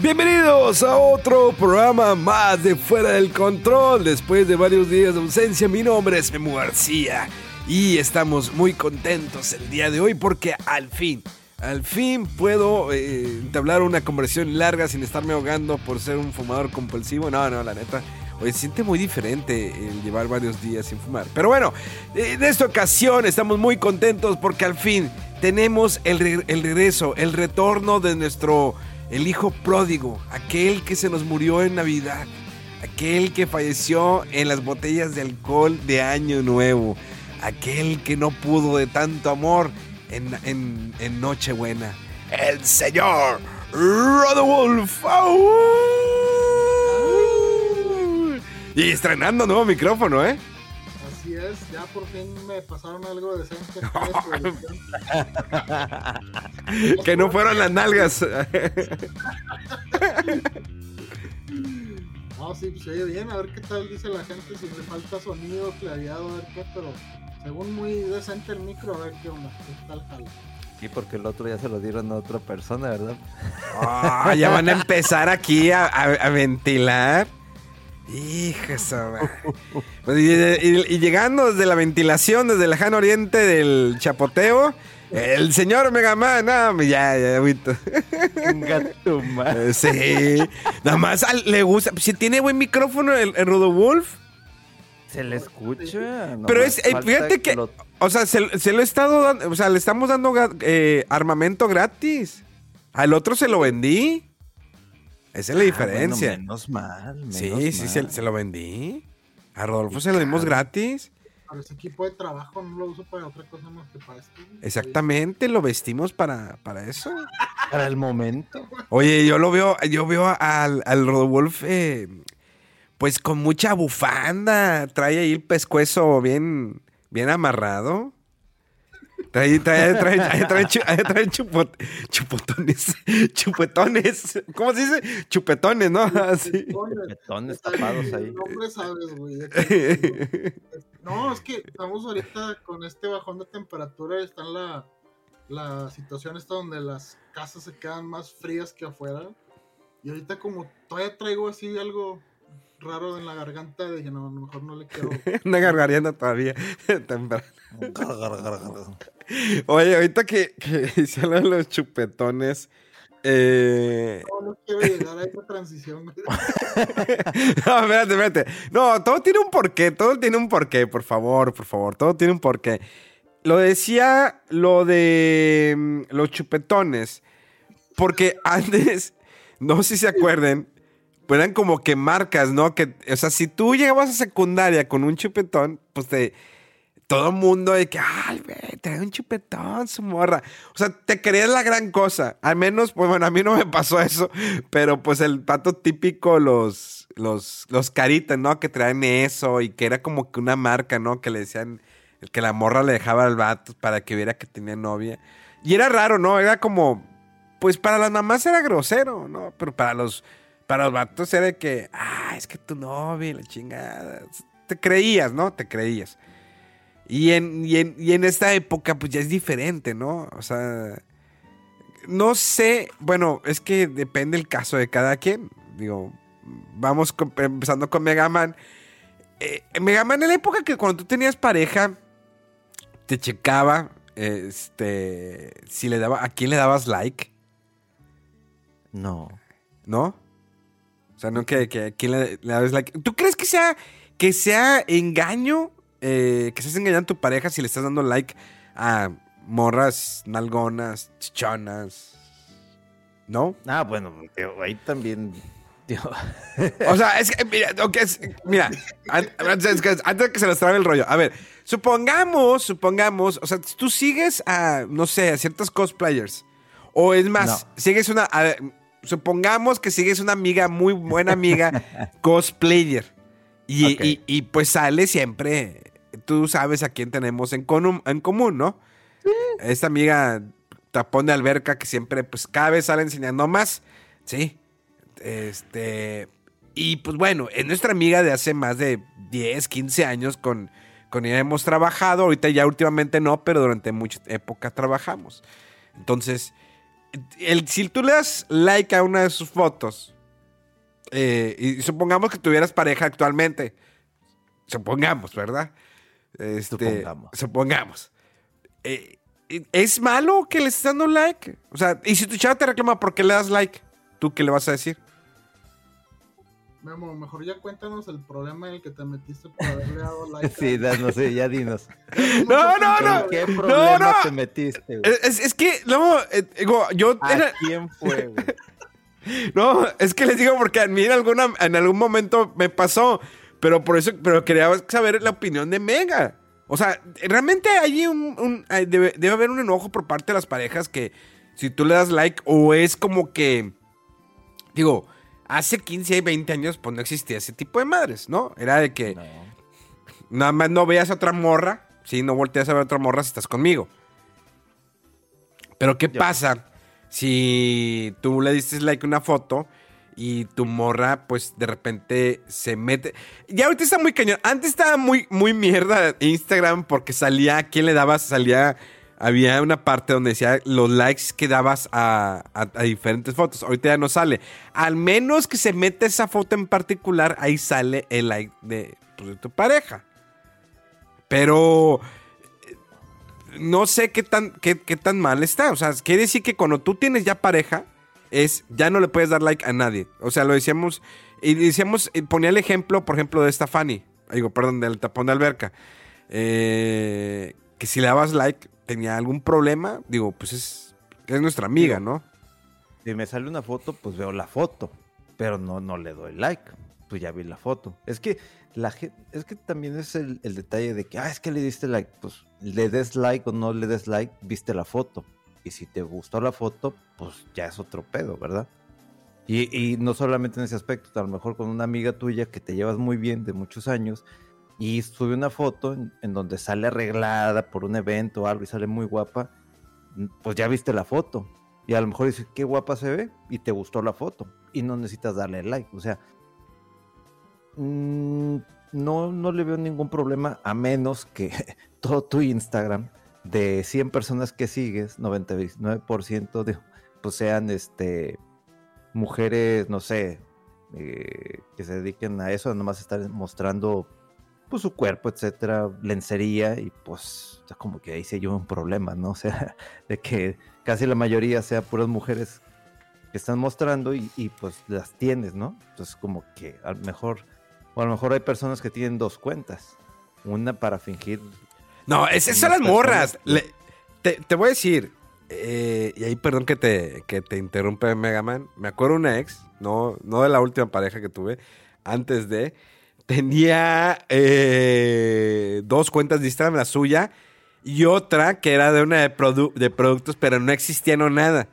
Bienvenidos a otro programa más de Fuera del Control. Después de varios días de ausencia, mi nombre es Memo García y estamos muy contentos el día de hoy porque al fin puedo entablar una conversación larga sin estarme ahogando por ser un fumador compulsivo. No, la neta, hoy se siente muy diferente el llevar varios días sin fumar. Pero bueno, en esta ocasión estamos muy contentos porque al fin tenemos el retorno de nuestro... el hijo pródigo, aquel que se nos murió en Navidad, aquel que falleció en las botellas de alcohol de Año Nuevo, aquel que no pudo de tanto amor en Nochebuena, el señor Rodewolf. Y estrenando nuevo micrófono, ¿eh? Así es, ya por fin me pasaron algo decente. Que no fueron las nalgas. No, sí, pues oye bien, a ver qué tal dice la gente, si le falta sonido, clareado, a ver qué, pero según muy decente el micro, a ver qué onda, qué tal jala. Sí, porque el otro ya se lo dieron a otra persona, ¿verdad? Oh, ya van a empezar aquí a ventilar. Híjole. Y llegando desde la ventilación, desde el lejano oriente del chapoteo, el señor Megaman. No, ya, agüito. Sí. Nada más le gusta. Si tiene buen micrófono el Rodewolf. Se le escucha. No, pero es, fíjate que lo... o sea, se lo he estado dando. O sea, le estamos dando armamento gratis. Al otro se lo vendí. Esa es la diferencia. Bueno, menos mal. Sí, se lo vendí. A Rodolfo se lo dimos gratis. Para ese equipo de trabajo no lo uso para otra cosa más que para esto. Exactamente, lo vestimos para eso. Para el momento. Oye, yo veo al Rodolfo pues con mucha bufanda. Trae ahí el pescuezo bien amarrado. Trae chupetones. ¿Cómo se dice? Chupetones, ¿no? Así. Chupetones tapados ahí. No me sabes, güey. No, es que estamos ahorita con este bajón de temperatura. Está en la situación esta donde las casas se quedan más frías que afuera. Y ahorita como todavía traigo así algo... raro en la garganta, dije, no, a lo mejor no le quiero. Una gargareando todavía. Oye, ahorita que se hablan los chupetones. No quiero llegar a esa transición. No, espérate. No, todo tiene un porqué, por favor, todo tiene un porqué. Lo decía lo de los chupetones, porque antes, no sé si se acuerden, pues eran como que marcas, ¿no? Que, o sea, si tú llegabas a secundaria con un chupetón, pues todo el mundo de que, ay, güey, trae un chupetón, su morra. O sea, te creías la gran cosa. Al menos, pues bueno, a mí no me pasó eso. Pero pues el pato típico, los caritas, ¿no? Que traen eso y que era como que una marca, ¿no? Que le decían, que la morra le dejaba al vato para que viera que tenía novia. Y era raro, ¿no? Era como, pues para las mamás era grosero, ¿no? Pero para los vatos era de que, es que tu novia, la chingada. Te creías. Y en esta época, pues ya es diferente, ¿no? O sea, no sé. Bueno, es que depende el caso de cada quien. Digo, empezando con Megaman. Megaman, en la época que cuando tú tenías pareja, te checaba si le daba, a quién le dabas like. No. ¿No? O sea, no que a quién le dabas like. ¿Tú crees que sea engaño, que estés engañando a tu pareja si le estás dando like a morras nalgonas, chichonas, ¿no? Ah, bueno, tío, ahí también... Tío. O sea, es que, mira, okay, mira, antes de que se las trabe el rollo, a ver, supongamos, o sea, tú sigues a, no sé, a ciertas cosplayers, o es más, no, sigues una, a ver, supongamos que sigues una amiga, muy buena amiga, cosplayer, y, okay, y pues sale siempre, tú sabes a quién tenemos en común, ¿no? Sí. Esta amiga tapón de alberca que siempre, pues cada vez sale enseñando más, ¿sí? Y pues bueno, es nuestra amiga de hace más de 10, 15 años, con ella hemos trabajado, ahorita ya últimamente no, pero durante mucha época trabajamos. Entonces, si tú le das like a una de sus fotos, y supongamos que tuvieras pareja actualmente, supongamos, ¿verdad? Supongamos. ¿Es malo que le estés dando like? O sea, y si tu chava te reclama, ¿por qué le das like? ¿Tú qué le vas a decir? Memo, mejor ya cuéntanos el problema en el que te metiste por haberle dado like. Sí, ya dinos. No. ¿Qué problema te metiste, güey? Es que, no, digo, yo... ¿A quién fue, güey? No, es que les digo porque a mí en algún momento me pasó, pero por eso, pero quería saber la opinión de Mega. O sea, realmente hay debe haber un enojo por parte de las parejas que... Si tú le das like, o es como que, digo, hace 15 y 20 años, pues no existía ese tipo de madres, ¿no? Era de que nada más no veas a otra morra, ¿sí? No volteas a ver a otra morra si estás conmigo. Pero ¿qué pasa si tú le diste like a una foto y tu morra, pues, de repente se mete? Ya ahorita está muy cañón. Antes estaba muy, muy mierda Instagram porque salía, ¿quién le dabas? Había una parte donde decía los likes que dabas a diferentes fotos. Ahorita ya no sale. Al menos que se meta esa foto en particular, ahí sale el like de tu pareja. Pero no sé qué tan mal está. O sea, quiere decir que cuando tú tienes ya pareja, ya no le puedes dar like a nadie. O sea, lo decíamos, y ponía el ejemplo, por ejemplo, de esta Fanny. Digo, perdón, del tapón de alberca. Que si le dabas like... ¿Tenía algún problema? Digo, pues es nuestra amiga, ¿no? Si me sale una foto, pues veo la foto. Pero no le doy like. Pues ya vi la foto. Es que también es el detalle de que, es que le diste like. Pues le des like o no le des like, viste la foto. Y si te gustó la foto, pues ya es otro pedo, ¿verdad? Y no solamente en ese aspecto. A lo mejor con una amiga tuya que te llevas muy bien de muchos años... Y sube una foto en donde sale arreglada por un evento o algo y sale muy guapa, pues ya viste la foto. Y a lo mejor dices, qué guapa se ve, y te gustó la foto. Y no necesitas darle like. O sea, no le veo ningún problema a menos que todo tu Instagram, de 100 personas que sigues, 99% pues sean mujeres, no sé, que se dediquen a eso, a nomás estar mostrando... pues su cuerpo, etcétera, lencería, y pues como que ahí se lleva un problema, ¿no? O sea, de que casi la mayoría sea puras mujeres que están mostrando y pues las tienes, ¿no? Entonces como que a lo mejor hay personas que tienen dos cuentas, una para fingir... No, esas son las morras. Te voy a decir, y ahí perdón que te interrumpe Megaman, me acuerdo una ex, no de la última pareja que tuve, antes de... Tenía dos cuentas de Instagram, la suya y otra que era de una de productos, pero no existía no nada.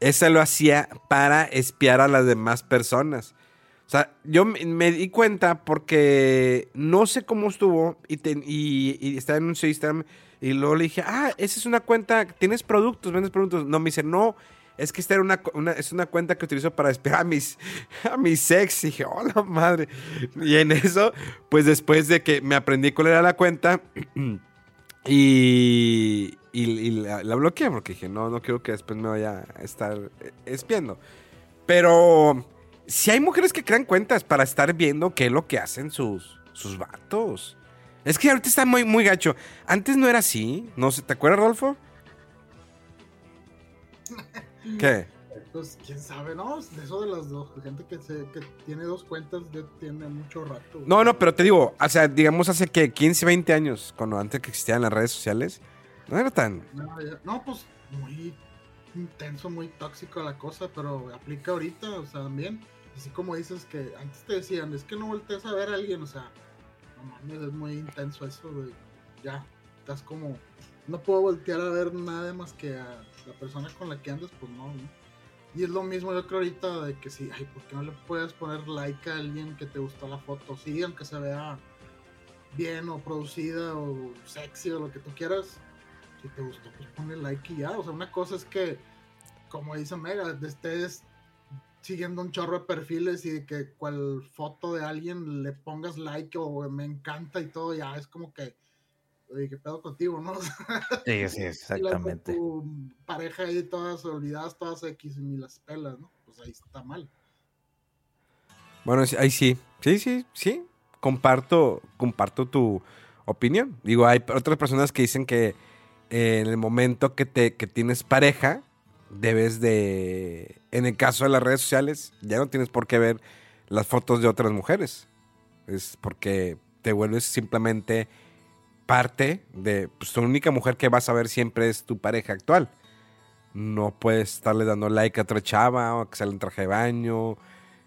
Esa lo hacía para espiar a las demás personas. O sea, yo me di cuenta porque no sé cómo estuvo y estaba en un Instagram y luego le dije, esa es una cuenta, ¿tienes productos? ¿Vendes productos? No, me dice, no. Es que esta era una cuenta que utilizo para esperar a mis ex. Y dije, oh, la madre. Y en eso, pues después de que me aprendí cuál era la cuenta y la bloqueé porque dije, no quiero que después me vaya a estar espiando. Pero si hay mujeres que crean cuentas para estar viendo qué es lo que hacen sus vatos. Es que ahorita está muy, muy gacho. Antes no era así. No sé, ¿te acuerdas, Rodolfo? ¿Qué? Pues quién sabe, ¿no? Eso de las dos, gente que tiene dos cuentas ya tiene mucho rato. No, pero te digo, o sea, digamos hace que 15, 20 años, cuando antes que existían las redes sociales, ¿Dónde están? No, pues muy intenso, muy tóxico la cosa, pero aplica ahorita, o sea, también. Así como dices que antes te decían, es que no voltees a ver a alguien, o sea, no mames, es muy intenso eso, güey. Ya, estás como, no puedo voltear a ver nada más que a la persona con la que andas, pues no, güey. Y es lo mismo yo creo ahorita de que sí, ay, ¿por qué no le puedes poner like a alguien que te gustó la foto? Sí, aunque se vea bien o producida o sexy o lo que tú quieras, si te gustó, pues ponle like y ya. O sea, una cosa es que, como dice Mega, estés siguiendo un chorro de perfiles y que cual foto de alguien le pongas like o me encanta y todo, ya es como que, oye, qué pedo contigo, ¿no? Sí, sí, exactamente. Y tu pareja ahí todas olvidadas, todas X y ni las pelas, ¿no? Pues ahí está mal. Bueno, ahí sí. Comparto tu opinión. Digo, hay otras personas que dicen que en el momento que tienes pareja, debes de... En el caso de las redes sociales, ya no tienes por qué ver las fotos de otras mujeres. Es porque te vuelves simplemente... parte de, pues, tu única mujer que vas a ver siempre es tu pareja actual. No puedes estarle dando like a otra chava o que sale en traje de baño.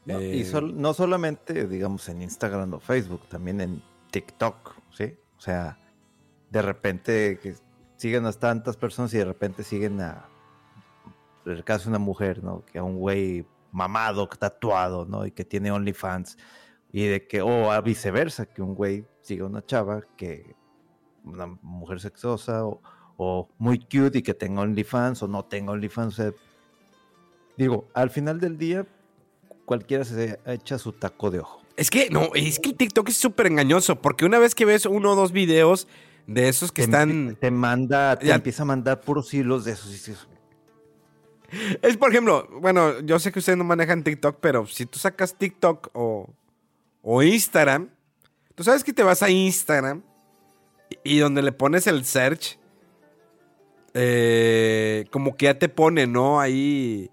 No, y no solamente, digamos, en Instagram o Facebook, también en TikTok, ¿sí? O sea, de repente que siguen a tantas personas y de repente siguen a, en el caso de una mujer, ¿no? Que a un güey mamado, tatuado, ¿no? Y que tiene OnlyFans. Y de que, a viceversa, que un güey siga a una chava que... una mujer sexosa o muy cute y que tenga OnlyFans o no tenga OnlyFans. O sea, digo, al final del día cualquiera se echa su taco de ojo. Es que el TikTok es súper engañoso porque una vez que ves uno o dos videos de esos que están... Te empieza a mandar puros hilos de esos. Es, por ejemplo, bueno, yo sé que ustedes no manejan TikTok, pero si tú sacas TikTok o Instagram, tú sabes que te vas a Instagram y donde le pones el search, como que ya te pone, ¿no? Ahí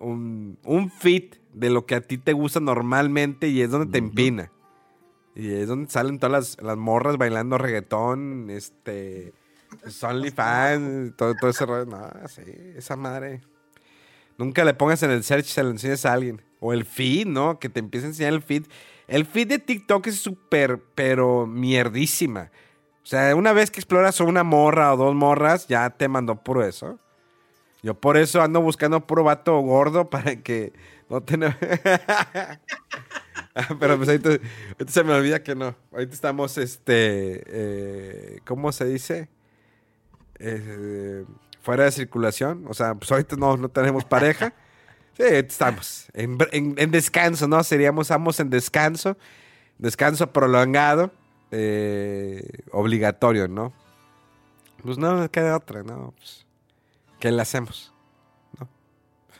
un feed de lo que a ti te gusta normalmente y es donde te empina. Y es donde salen todas las morras bailando reggaetón, OnlyFans, todo ese rollo. No, sí, esa madre. Nunca le pongas en el search y se lo enseñes a alguien. O el feed, ¿no? Que te empiece a enseñar el feed. El feed de TikTok es súper, pero mierdísima. O sea, una vez que exploras una morra o dos morras, ya te mandó puro eso. Yo por eso ando buscando puro vato gordo para que no tenga... Pero pues ahorita se me olvida que no. Ahorita estamos, ¿cómo se dice? Fuera de circulación. O sea, pues ahorita no tenemos pareja. Sí, estamos en descanso, ¿no? Seríamos ambos en descanso. Descanso prolongado. Obligatorio, ¿no? Pues no queda otra, ¿no? Pues, ¿qué le hacemos? ¿No?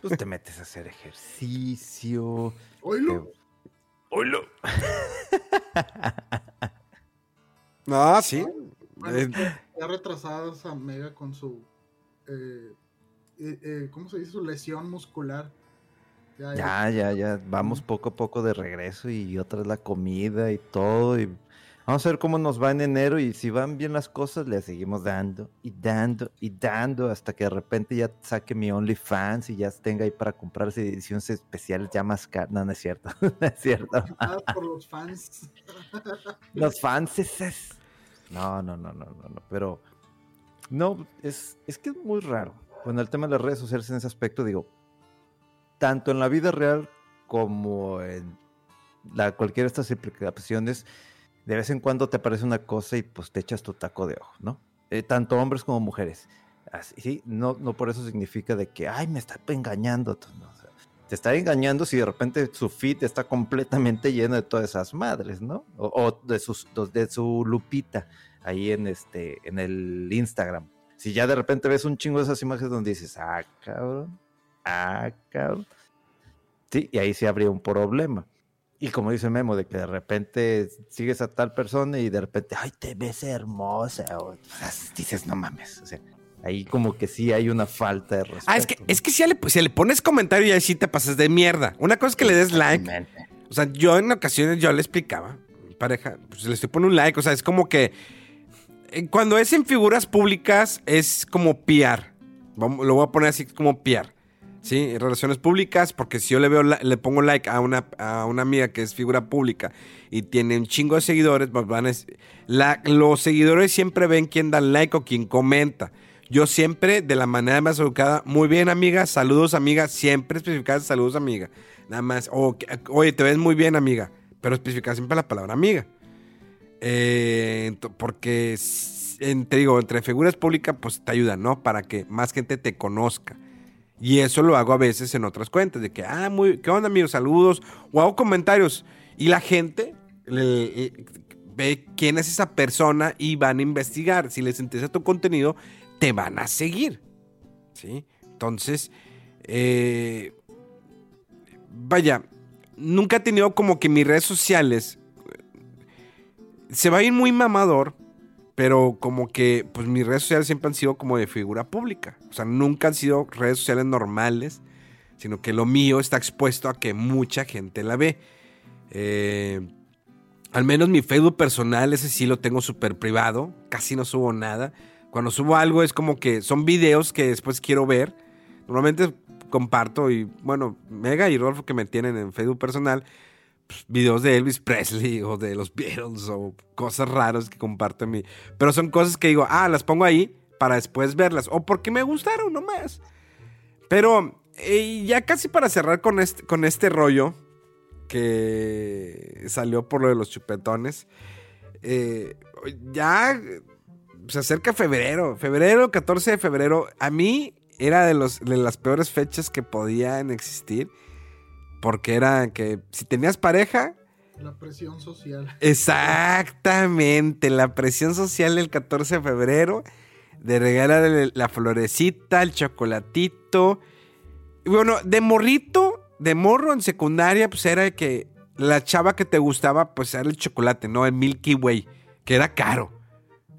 Pues te metes a hacer ejercicio. ¡Oilo! No, sí. Bueno, ya retrasadas a Mega con su... ¿cómo se dice? Su lesión muscular. Ya. Vamos poco a poco de regreso y otra es la comida y todo y... Vamos a ver cómo nos va en enero y si van bien las cosas, le seguimos dando hasta que de repente ya saque mi OnlyFans y ya tenga ahí para comprarse ediciones especiales ya más caras. No, no es cierto. Por los fans. Los fans es... No, pero... No, es que es muy raro. Bueno, el tema de las redes sociales en ese aspecto, digo, tanto en la vida real como en cualquiera de estas aplicaciones... De vez en cuando te aparece una cosa y pues te echas tu taco de ojo, ¿no? Tanto hombres como mujeres. Así, ¿sí? No por eso significa de que, ay, me está engañando. ¿No? O sea, te está engañando si de repente su feed está completamente lleno de todas esas madres, ¿no? O de su lupita ahí en el Instagram. Si ya de repente ves un chingo de esas imágenes donde dices, ah, cabrón. Sí, y ahí sí habría un problema. Y como dice Memo, de que de repente sigues a tal persona y de repente, ay, te ves hermosa, o sea, dices, no mames, o sea, ahí como que sí hay una falta de respeto. Es que si le pones comentario y ahí sí te pasas de mierda. Una cosa es que le des like, o sea, yo en ocasiones yo le explicaba, mi pareja, pues le estoy poniendo un like, o sea, es como que Cuando es en figuras públicas es como PR. Lo voy a poner así como PR. Sí, relaciones públicas, porque si yo le pongo like a una amiga que es figura pública y tiene un chingo de seguidores, pues los seguidores siempre ven quién da like o quién comenta. Yo siempre, de la manera más educada, muy bien, amiga, saludos, amiga, siempre especificar saludos, amiga. Nada más, oye, te ves muy bien, amiga, pero especificar siempre la palabra amiga. Porque, te digo, entre figuras públicas, pues te ayuda, ¿no? Para que más gente te conozca. Y eso lo hago a veces en otras cuentas, de que, ¿qué onda, amigos? Saludos, o hago comentarios. Y la gente ve quién es esa persona y van a investigar. Si les interesa tu contenido, te van a seguir, ¿sí? Entonces, vaya, nunca he tenido como que mis redes sociales, se va a ir muy mamador, pero como que, pues mis redes sociales siempre han sido como de figura pública. O sea, nunca han sido redes sociales normales, sino que lo mío está expuesto a que mucha gente la ve. Al menos mi Facebook personal, ese sí lo tengo súper privado. Casi no subo nada. Cuando subo algo es como que son videos que después quiero ver. Normalmente comparto y, bueno, Mega y Rodolfo que me tienen en Facebook personal, videos de Elvis Presley o de los Beatles o cosas raras que comparto en mí. Pero son cosas que digo, las pongo ahí para después verlas. O porque me gustaron nomás. Pero ya casi para cerrar con este rollo que salió por lo de los chupetones. Ya se acerca febrero. 14 de febrero. A mí era de las peores fechas que podían existir. Porque era que si tenías pareja... La presión social. Exactamente, la presión social del 14 de febrero, de regalarle la florecita, el chocolatito. Y bueno, de morro en secundaria, pues era que la chava que te gustaba, pues era el chocolate, ¿no? El Milky Way, que era caro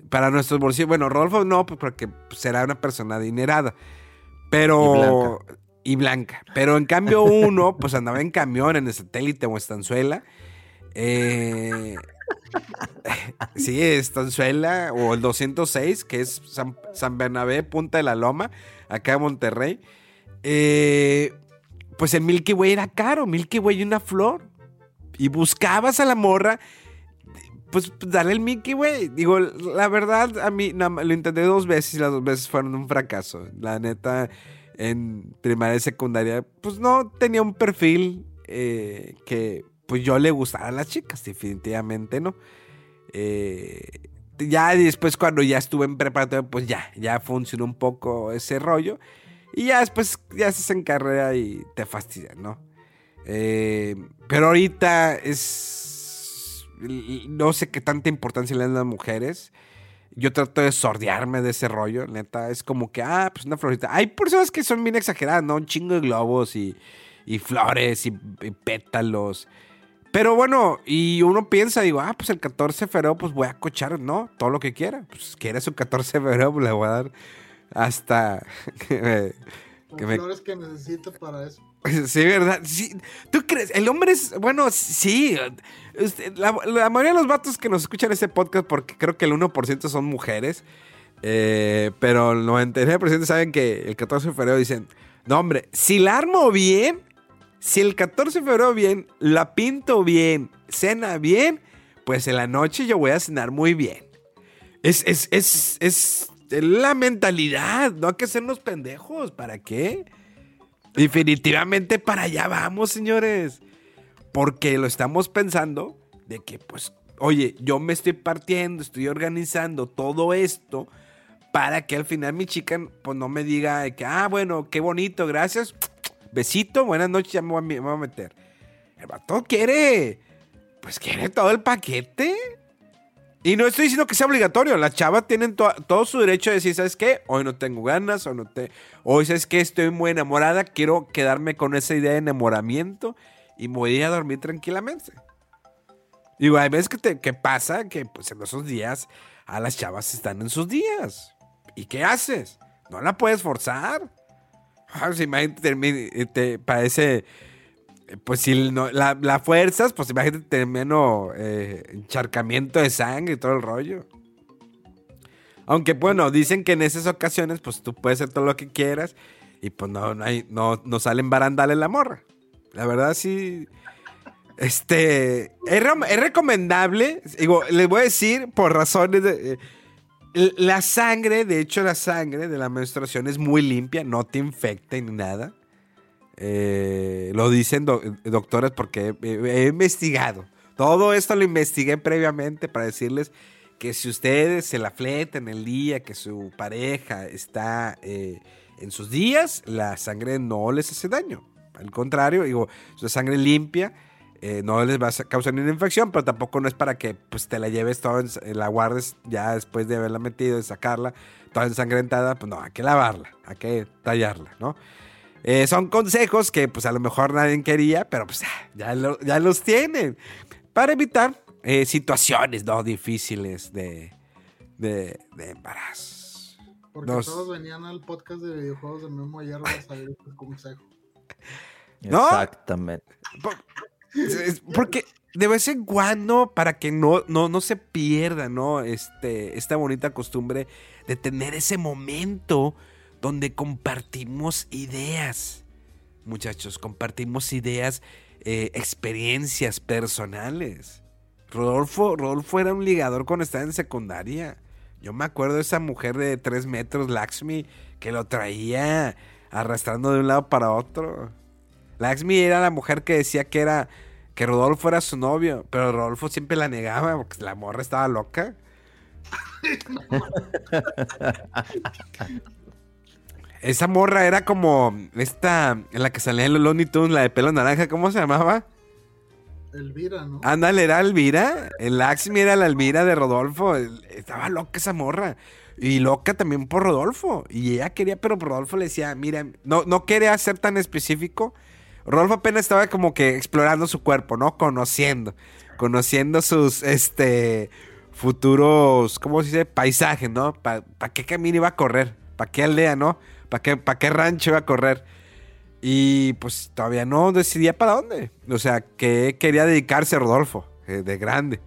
para nuestros bolsillos. Bueno, Rodolfo no, pues porque era una persona adinerada, pero... Y blanca. Pero en cambio uno, pues andaba en camión, en el satélite o estanzuela. Sí, estanzuela o el 206, que es San Bernabé, Punta de la Loma, acá en Monterrey. Pues el Milky Way era caro, Milky Way y una flor. Y buscabas a la morra, pues dale el Milky Way. Digo, la verdad, a mí lo intenté dos veces y las dos veces fueron un fracaso. La neta... En primaria y secundaria, pues no tenía un perfil que pues yo le gustara a las chicas, definitivamente no. Ya después cuando ya estuve en preparatoria, pues ya funcionó un poco ese rollo. Y ya después ya se encarrera y te fastidia, ¿no? Pero ahorita no sé qué tanta importancia le dan las mujeres. Yo trato de sordearme de ese rollo, neta. Es como que, pues una florita. Hay personas que son bien exageradas, ¿no? Un chingo de globos y flores y pétalos. Pero bueno, y uno piensa, digo, pues el 14 de febrero, pues voy a cochar, ¿no? Todo lo que quiera. Pues quiere su 14 de febrero, pues le voy a dar hasta... Las flores que necesito para eso. Sí, ¿verdad? Sí. ¿Tú crees? El hombre es... Bueno, sí. La mayoría de los vatos que nos escuchan este podcast, porque creo que el 1% son mujeres, pero el 99% saben que el 14 de febrero dicen, no, hombre, si la armo bien, si el 14 de febrero bien, la pinto bien, cena bien, pues en la noche yo voy a cenar muy bien. Es la mentalidad, no hay que hacernos pendejos, ¿para qué? Definitivamente para allá vamos, señores. Porque lo estamos pensando de que, pues, oye, yo me estoy partiendo, estoy organizando todo esto para que al final mi chica, pues, no me diga de que, bueno, qué bonito, gracias, besito, buenas noches, ya me voy a meter. El vato quiere todo el paquete. Y no estoy diciendo que sea obligatorio. Las chavas tienen todo su derecho de decir, ¿sabes qué? Hoy no tengo ganas, hoy, ¿sabes qué? Estoy muy enamorada, quiero quedarme con esa idea de enamoramiento y me voy a dormir tranquilamente. Digo, hay veces que pasa que pues, en esos días a las chavas están en sus días. ¿Y qué haces? No la puedes forzar. Imagínate, te parece... Pues si no, la fuerzas, pues imagínate, menos encharcamiento de sangre y todo el rollo. Aunque bueno, dicen que en esas ocasiones pues tú puedes hacer todo lo que quieras y pues no salen barandales la morra. La verdad sí, es recomendable, digo, les voy a decir por razones de... la sangre, de hecho la sangre de la menstruación es muy limpia, no te infecta ni nada. Lo dicen doctores porque he investigado. Todo esto lo investigué previamente para decirles que si ustedes se la fletan el día que su pareja está en sus días, la sangre no les hace daño. Al contrario, digo, su sangre limpia. No les va a causar ninguna infección, pero tampoco no es para que pues, te la lleves toda, la guardes ya después de haberla metido y sacarla toda ensangrentada. Pues no, hay que lavarla, hay que tallarla, ¿no? Son consejos que pues a lo mejor nadie quería, pero pues ya los tienen. Para evitar situaciones no difíciles de embarazo. Porque todos venían al podcast de videojuegos de Memo ayer para saber estos consejos. ¿No? Exactamente. Porque de vez en cuando, para que no se pierda, ¿no? Esta bonita costumbre de tener ese momento donde compartimos ideas, muchachos, compartimos ideas, experiencias personales. Rodolfo era un ligador cuando estaba en secundaria. Yo me acuerdo de esa mujer de 3 metros, Laxmi, que lo traía arrastrando de un lado para otro. Laxmi era la mujer que decía que Rodolfo era su novio, pero Rodolfo siempre la negaba porque la morra estaba loca. Esa morra era como en la que salía en los Looney Tunes, la de pelo naranja, ¿cómo se llamaba? Elvira, ¿no? Ándale, era Elvira. Laxmi era la Elvira de Rodolfo. Estaba loca esa morra. Y loca también por Rodolfo. Y ella quería, pero Rodolfo le decía, mira, no quería ser tan específico. Rodolfo apenas estaba como que explorando su cuerpo, ¿no? Conociendo sus futuros, ¿cómo se dice? Paisajes, ¿no? ¿Para qué camino iba a correr? ¿Para qué aldea, no? ¿Para qué rancho iba a correr? Y pues todavía no decidía para dónde. O sea, que quería dedicarse a Rodolfo, de grande.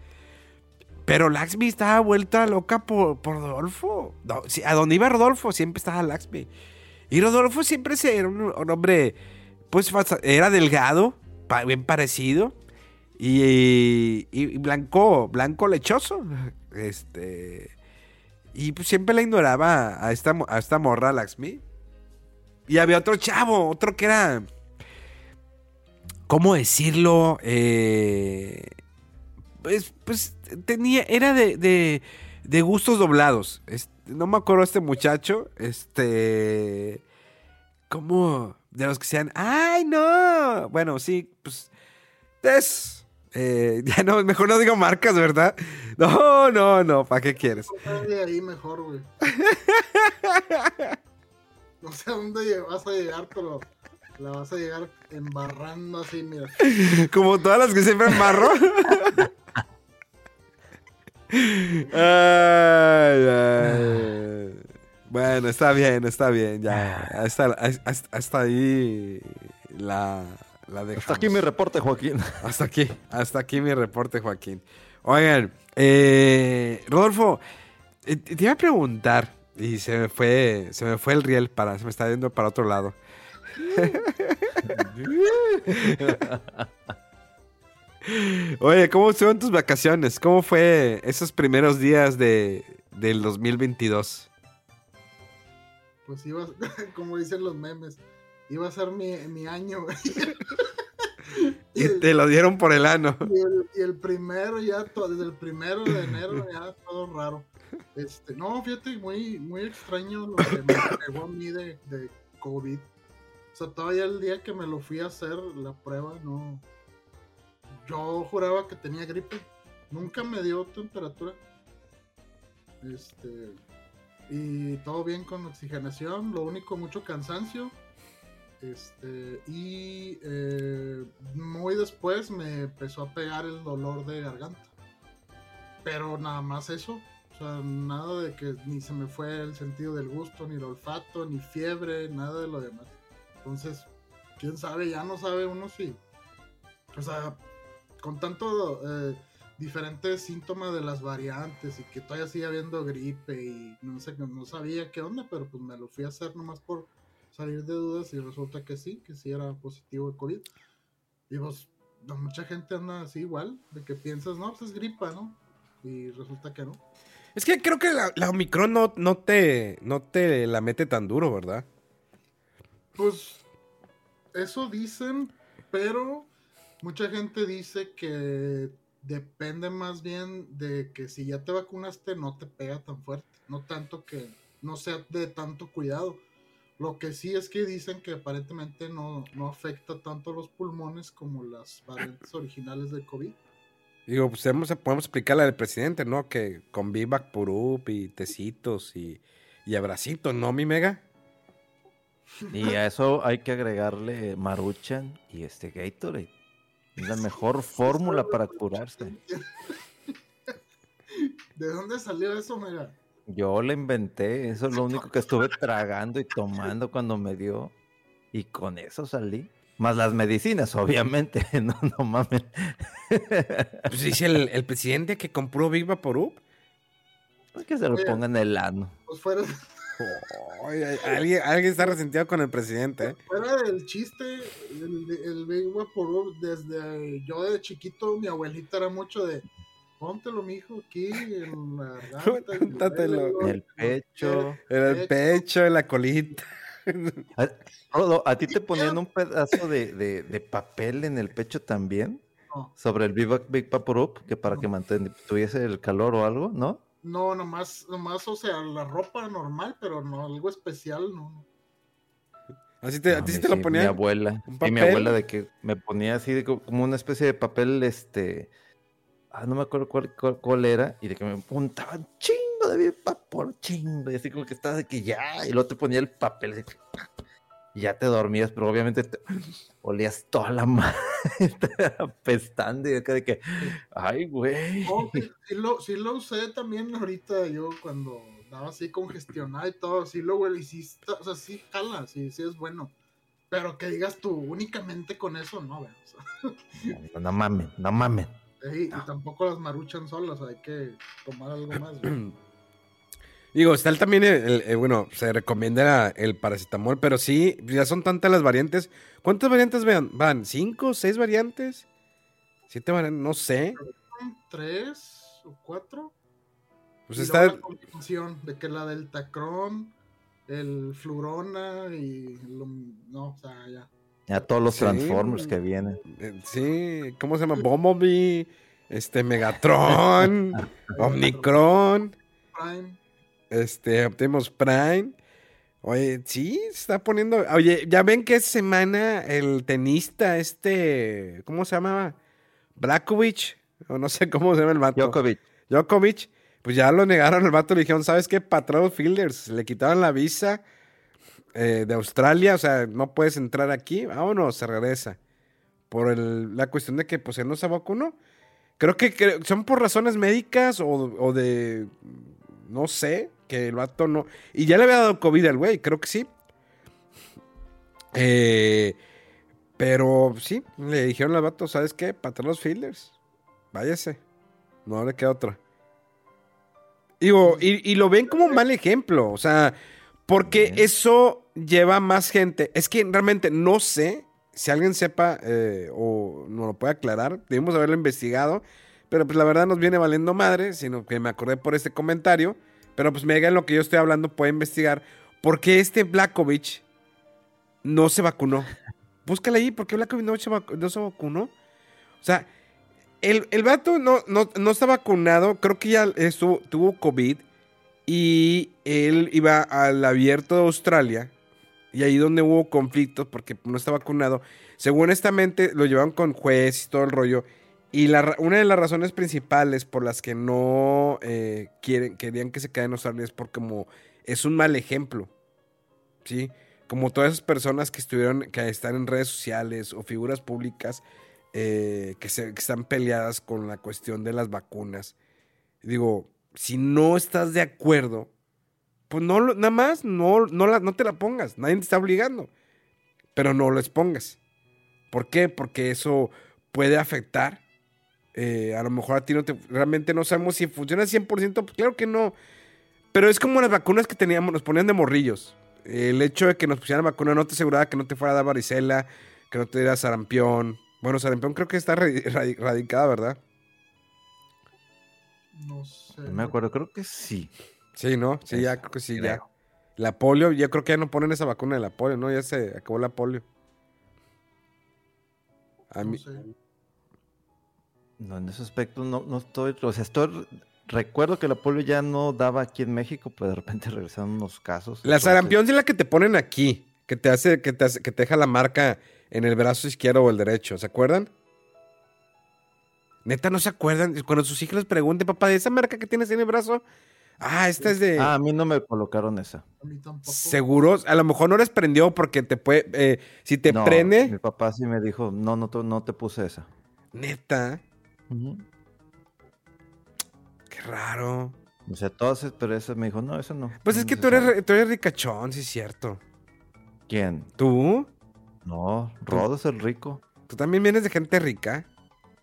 Pero Laxmi estaba vuelta loca por Rodolfo. No, sí, a donde iba Rodolfo siempre estaba Laxmi. Y Rodolfo siempre era un hombre, pues era delgado, bien parecido. Y blanco lechoso. Y pues siempre la ignoraba a esta morra Laxmi. Y había otro chavo, otro que era... ¿Cómo decirlo? Pues tenía, era de gustos doblados. No me acuerdo este muchacho. ¿Cómo? De los que sean. ¡Ay, no! Bueno, sí, pues. Ya no, mejor no digo marcas, ¿verdad? No, ¿para qué quieres? De ahí mejor, güey. No sé a dónde vas a llegar, pero la vas a llegar embarrando así, mira. Como todas las que siempre embarro. Ay. Bueno, está bien, ya. Hasta ahí la dejamos. Hasta aquí mi reporte, Joaquín. Hasta aquí mi reporte, Joaquín. Oigan, Rodolfo, te iba a preguntar y se me fue el riel, se me está yendo para otro lado. Oye, ¿cómo estuvieron tus vacaciones? ¿Cómo fue esos primeros días del 2022? Pues como dicen los memes, iba a ser mi año. Y te lo dieron por el ano. Y el primero, ya desde el 1 de enero, ya todo raro. No, fíjate, muy, muy extraño lo que me pegó a mí de COVID. O sea, todavía el día que me lo fui a hacer la prueba, no... Yo juraba que tenía gripe. Nunca me dio temperatura. Y todo bien con oxigenación. Lo único, mucho cansancio. Y muy después me empezó a pegar el dolor de garganta. Pero nada más eso. O sea, nada de que ni se me fue el sentido del gusto, ni el olfato, ni fiebre, nada de lo demás. Entonces, quién sabe, ya no sabe uno si... O sea... Con tanto diferentes síntomas de las variantes y que todavía sigue habiendo gripe y no sé, no sabía qué onda, pero pues me lo fui a hacer nomás por salir de dudas y resulta que sí era positivo de COVID. Y pues mucha gente anda así igual, de que piensas, no, pues es gripa, ¿no? Y resulta que no. Es que creo que la Omicron no te la mete tan duro, ¿verdad? Pues eso dicen, pero mucha gente dice que depende más bien de que si ya te vacunaste no te pega tan fuerte, no tanto que no sea de tanto cuidado. Lo que sí es que dicen que aparentemente no afecta tanto los pulmones como las variantes originales del COVID. Digo, pues podemos explicarle al presidente, ¿no? Que con Vivac Purup y tecitos y abracitos, ¿no, mi Mega? Y a eso hay que agregarle Maruchan y Gatorade. Es la mejor fórmula para curarse. ¿De dónde salió eso, Mega? Yo la inventé, eso es lo único que estuve tragando y tomando cuando me dio. Y con eso salí. Más las medicinas, obviamente. No mames. Pues dice el presidente que compró Big Vaporub. Pues que se lo ponga en el ano. Pues fuera. Oh, alguien está resentido con el presidente. Fuera del chiste, el Big Vaporub, desde yo de chiquito, mi abuelita era mucho de. Póntelo, mijo, aquí en la garganta. Póntatelo. En el pecho. En el pecho, en la colita. Rodo, ¿a ti te ponían un pedazo de papel en el pecho también? No. Sobre el Big Papurup, que para que mantuviese el calor o algo, ¿no? No, nomás, o sea, la ropa normal, pero no, algo especial, no. Así te, no, ¿a ti sí te lo ponía? Mi abuela. Y mi abuela de que me ponía así como una especie de papel, no me acuerdo cuál era, y de que me apuntaban chingo de vapor, chingo, y así como que estaba de que ya, y luego te ponía el papel, así, y ya te dormías, pero obviamente te olías toda la madre, apestando, y de que, ay, güey. Oh, sí lo usé también ahorita, yo cuando andaba así congestionado y todo, sí lo huele, sí, o sea, sí jala, sí es bueno. Pero que digas tú, únicamente con eso, no, güey. No mames. Ey, y tampoco las maruchan solas, hay que tomar algo más, güey. Digo, está también bueno, se recomienda el paracetamol, pero sí, ya son tantas las variantes. ¿Cuántas variantes van? ¿5, 6 variantes? ¿7 variantes? No sé. 3 o 4. Pues y está la combinación de que la del Tacron, el Flurona y no, o sea, ya. A todos los Transformers que vienen. Sí, ¿cómo se llama? Bumblebee, Megatron, Omnicron, Prime. Optimus Prime. Oye, sí, se está poniendo. Oye, ya ven que esta semana el tenista, ¿cómo se llamaba? Blackovich, o no sé cómo se llama el vato. Djokovic, pues ya lo negaron al vato, le dijeron, ¿sabes qué? Para travel fielders, le quitaron la visa. De Australia, o sea, no puedes entrar aquí, vámonos, se regresa. Por la cuestión de que, pues, él no se vacunó. Creo que son por razones médicas o de, no sé, que el vato no. Y ya le había dado COVID al güey, creo que sí. Pero sí, le dijeron al vato, ¿sabes qué? Para atrás los fielders, váyase, no le queda otra. Digo, y lo ven como un mal ejemplo, o sea. Porque eso lleva más gente. Es que realmente no sé si alguien sepa o nos lo puede aclarar. Debimos haberlo investigado. Pero pues la verdad nos viene valiendo madre, sino que me acordé por este comentario. Pero pues Mega, en lo que yo estoy hablando, puede investigar. ¿Por qué Blackovich no se vacunó? Búscale ahí, ¿por qué Blackovich no se vacunó? O sea, el vato no está vacunado. Creo que ya tuvo COVID. Y él iba al abierto de Australia, y ahí donde hubo conflictos porque no estaba vacunado. Según honestamente, lo llevaron con juez y todo el rollo. Y una de las razones principales por las que no querían que se quede en Australia es porque como es un mal ejemplo, ¿sí? Como todas esas personas que están en redes sociales o figuras públicas que están peleadas con la cuestión de las vacunas. Digo, si no estás de acuerdo, pues no, nada más no te la pongas. Nadie te está obligando. Pero no les pongas. ¿Por qué? Porque eso puede afectar A lo mejor a ti no te... Realmente no sabemos si funciona 100%. Pues claro que no. Pero es como las vacunas que teníamos. Nos ponían de morrillos. El hecho de que nos pusieran vacuna no te aseguraba que no te fuera a dar varicela, que no te diera sarampión. Bueno, sarampión creo que está radicada, ¿verdad? No sé. No me acuerdo, creo que sí. Sí, ¿no? Sí, ya creo que sí, ya. La polio, yo creo que ya no ponen esa vacuna de la polio, ¿no? Ya se acabó la polio. A mí... No sé. No, en ese aspecto no estoy... O sea, recuerdo que la polio ya no daba aquí en México, pero de repente regresaron unos casos. La sarampión es la que te ponen aquí, que te deja la marca en el brazo izquierdo o el derecho, ¿se acuerdan? Neta, no se acuerdan. Cuando sus hijos les pregunten, papá, ¿de esa marca que tienes en el brazo? Ah, esta es de... Ah, a mí no me colocaron esa. A mí tampoco. ¿Seguros? A lo mejor no les prendió porque te puede... si te prende... mi papá sí me dijo, no te puse esa. ¿Neta? Uh-huh. Qué raro. O sea, todas, pero esa me dijo, no, esa no. Pues es que tú eres ricachón, sí es cierto. ¿Quién? ¿Tú? No, Rodo es el rico. ¿Tú también vienes de gente rica?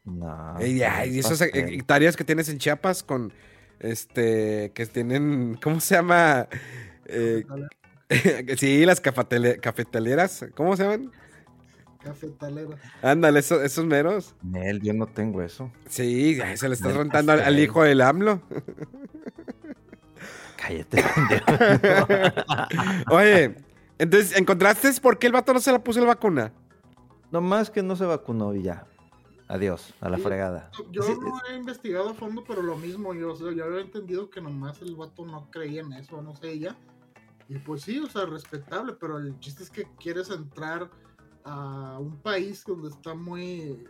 No. Y esas hectáreas que tienes en Chiapas con... que tienen, ¿cómo se llama? Sí, las cafetaleras, ¿cómo se llaman? Cafetaleras. Ándale, esos meros. Nel, yo no tengo eso. Sí, se le está rentando al hijo del AMLO. Cállate, pendejo. Oye, entonces, ¿encontraste por qué el vato no se la puso la vacuna? Nomás que no se vacunó y ya. Adiós, a la fregada. Yo no he investigado a fondo, pero lo mismo, yo había entendido que nomás el vato no creía en eso, no sé, ella. Y pues sí, o sea, respetable, pero el chiste es que quieres entrar a un país donde está muy,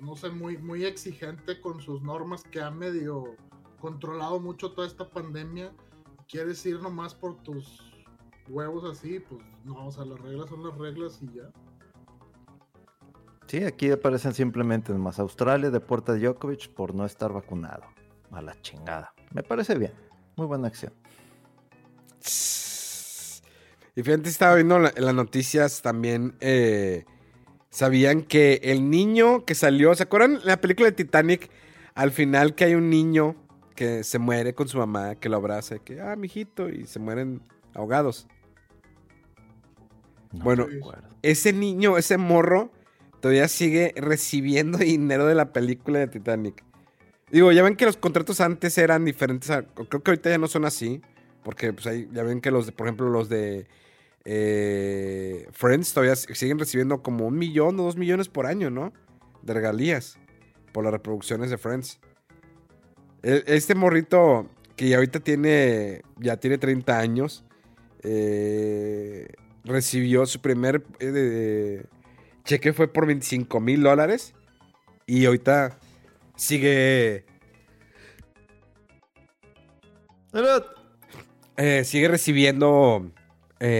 no sé, muy, muy exigente con sus normas, que ha medio controlado mucho toda esta pandemia. Quieres ir nomás por tus huevos así, pues no, o sea, las reglas son las reglas y ya. Sí, aquí aparecen simplemente nomás Australia, deporta a Djokovic por no estar vacunado. A la chingada. Me parece bien. Muy buena acción. Y fíjate, estaba viendo las noticias también. Sabían que el niño que salió... ¿Se acuerdan la película de Titanic? Al final que hay un niño que se muere con su mamá, que lo abraza. Que, mijito, y se mueren ahogados. No, bueno, ese niño, ese morro... Todavía sigue recibiendo dinero de la película de Titanic. Digo, ya ven que los contratos antes eran diferentes. Creo que ahorita ya no son así. Porque pues ahí ya ven que los de, por ejemplo, los de Friends todavía siguen recibiendo como 1 millón o 2 millones por año, ¿no? De regalías por las reproducciones de Friends. Este morrito que ahorita ya tiene 30 años, recibió su primer... cheque fue por $25,000 y ahorita sigue recibiendo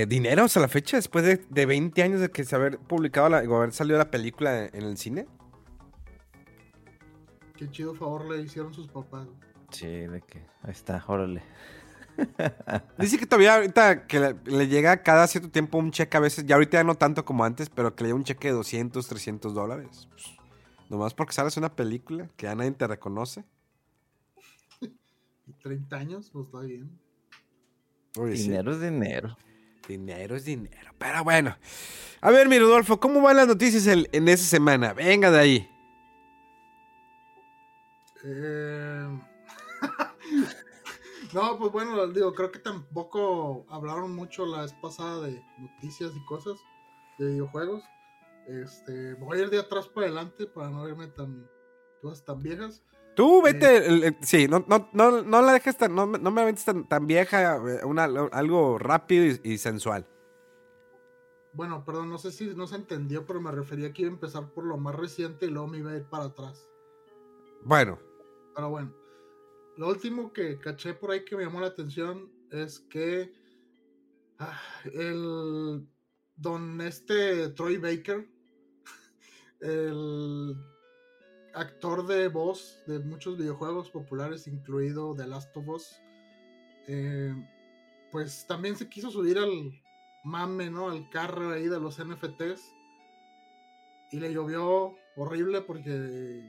dinero hasta la fecha, después de 20 años de que se haber publicado haber salido la película en el cine. Qué chido favor le hicieron sus papás. Sí, de que ahí está, órale. Dice que todavía ahorita que le llega cada cierto tiempo un cheque a veces, ya ahorita ya no tanto como antes, pero que le llega un cheque de $200, $300. Pues, nomás porque sales una película que ya nadie te reconoce. 30 años, pues está bien. Oye, dinero sí. Es dinero. Dinero es dinero. Pero bueno. A ver, mi Rodolfo, ¿cómo van las noticias en esa semana? Venga de ahí. No, pues bueno, digo, creo que tampoco hablaron mucho la vez pasada de noticias y cosas de videojuegos. Voy a ir de atrás para adelante para no irme tan cosas tan viejas. Tú vete, sí, no la dejes tan, no me aventes tan vieja, algo rápido y sensual. Bueno, perdón, no sé si no se entendió, pero me refería que iba a empezar por lo más reciente y luego me iba a ir para atrás. Bueno. Pero bueno. Lo último que caché por ahí que me llamó la atención es que el don Troy Baker, el actor de voz de muchos videojuegos populares, incluido The Last of Us, pues también se quiso subir al mame, ¿no? Al carro ahí de los NFTs. Y le llovió horrible porque...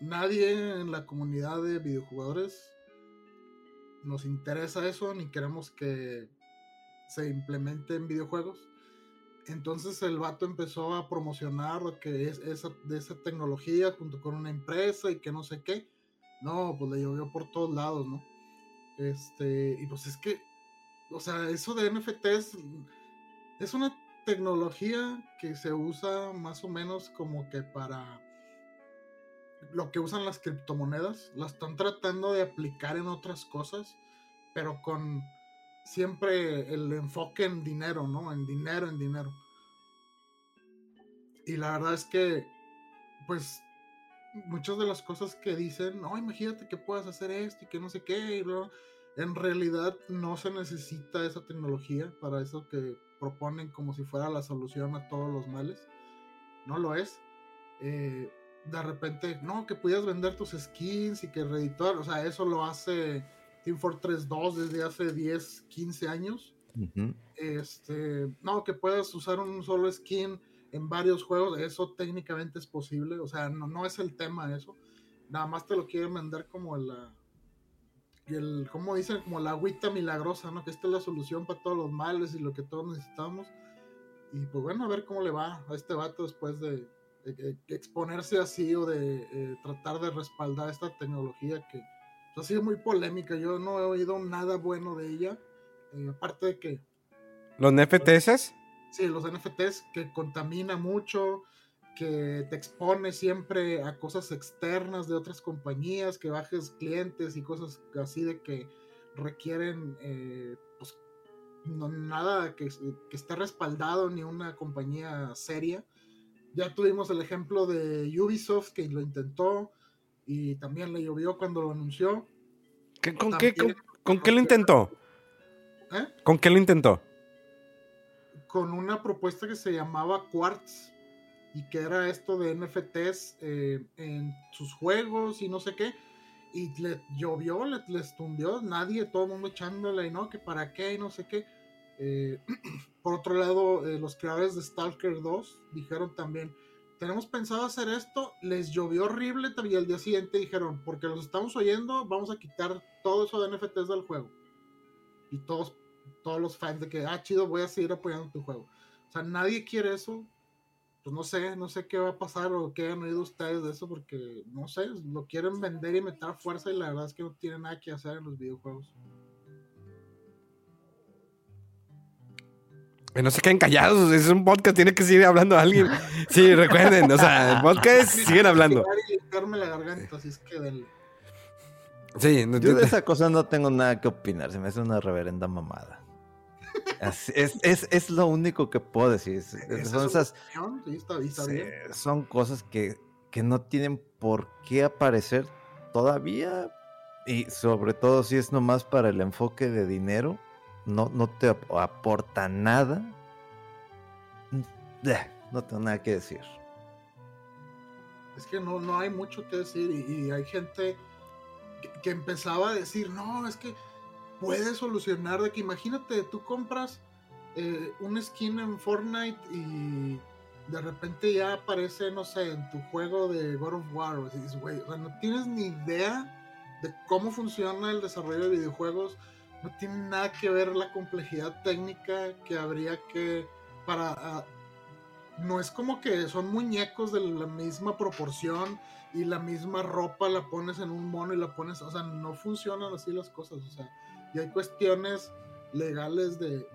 nadie en la comunidad de videojugadores nos interesa eso, ni queremos que se implemente en videojuegos. Entonces el vato empezó a promocionar lo que es esa tecnología junto con una empresa y que no sé qué. No, pues le llovió por todos lados, ¿no? Y pues es que, o sea, eso de NFT es una tecnología que se usa más o menos como que para lo que usan las criptomonedas. La están tratando de aplicar en otras cosas, pero con siempre el enfoque en dinero, ¿no? En dinero. Y la verdad es que, pues, muchas de las cosas que dicen, no, imagínate que puedas hacer esto y que no sé qué, y bla, en realidad no se necesita esa tecnología para eso que proponen como si fuera la solución a todos los males. No lo es. De repente, no, que pudieras vender tus skins y que reeditar, o sea, eso lo hace Team Fortress 2 desde hace 10, 15 años. Uh-huh. No, que puedas usar un solo skin en varios juegos, eso técnicamente es posible, o sea, no es el tema eso, nada más te lo quieren vender como como dicen, como la agüita milagrosa, ¿no? Que esta es la solución para todos los males y lo que todos necesitamos. Y pues bueno, a ver cómo le va a este vato después de exponerse así o de tratar de respaldar esta tecnología que pues, ha sido muy polémica. Yo no he oído nada bueno de ella, aparte de que los NFTs, sí, los NFTs, que contamina mucho, que te expone siempre a cosas externas de otras compañías, que bajes clientes y cosas así de que requieren pues no, nada que esté respaldado ni una compañía seria. Ya tuvimos el ejemplo de Ubisoft, que lo intentó y también le llovió cuando lo anunció. ¿Con qué lo intentó? ¿Con qué lo intentó? Con una propuesta que se llamaba Quartz y que era esto de NFTs en sus juegos y no sé qué. Y le llovió, les tumbió, nadie, todo el mundo echándole y no, que para qué y no sé qué. Por otro lado, los creadores de Stalker 2 dijeron también, tenemos pensado hacer esto, les llovió horrible y al día siguiente dijeron, porque los estamos oyendo, vamos a quitar todo eso de NFTs del juego. Y todos los fans de que, chido, voy a seguir apoyando tu juego. O sea, nadie quiere eso. Pues no sé qué va a pasar o qué han oído ustedes de eso, porque no sé, lo quieren vender y meter a fuerza y la verdad es que no tienen nada que hacer en los videojuegos. No se queden callados, es un podcast, tiene que seguir hablando a alguien. Sí, recuerden, o sea, el podcast siguen hablando. Sí, no, yo de esa cosa no tengo nada que opinar, se me hace una reverenda mamada. Es lo único que puedo decir. Son cosas que no tienen por qué aparecer todavía. Y sobre todo si es nomás para el enfoque de dinero, no te aporta nada. No tengo nada que decir. Es que no hay mucho que decir. Y hay gente que empezaba a decir, no, es que puede solucionar, de que imagínate, tú compras un skin en Fortnite y de repente ya aparece, no sé, en tu juego de God of War, o dices, güey, o sea, no tienes ni idea de cómo funciona el desarrollo de videojuegos, no tiene nada que ver la complejidad técnica que habría que no es como que son muñecos de la misma proporción y la misma ropa la pones en un mono y la pones, o sea, no funcionan así las cosas, o sea, y hay cuestiones legales de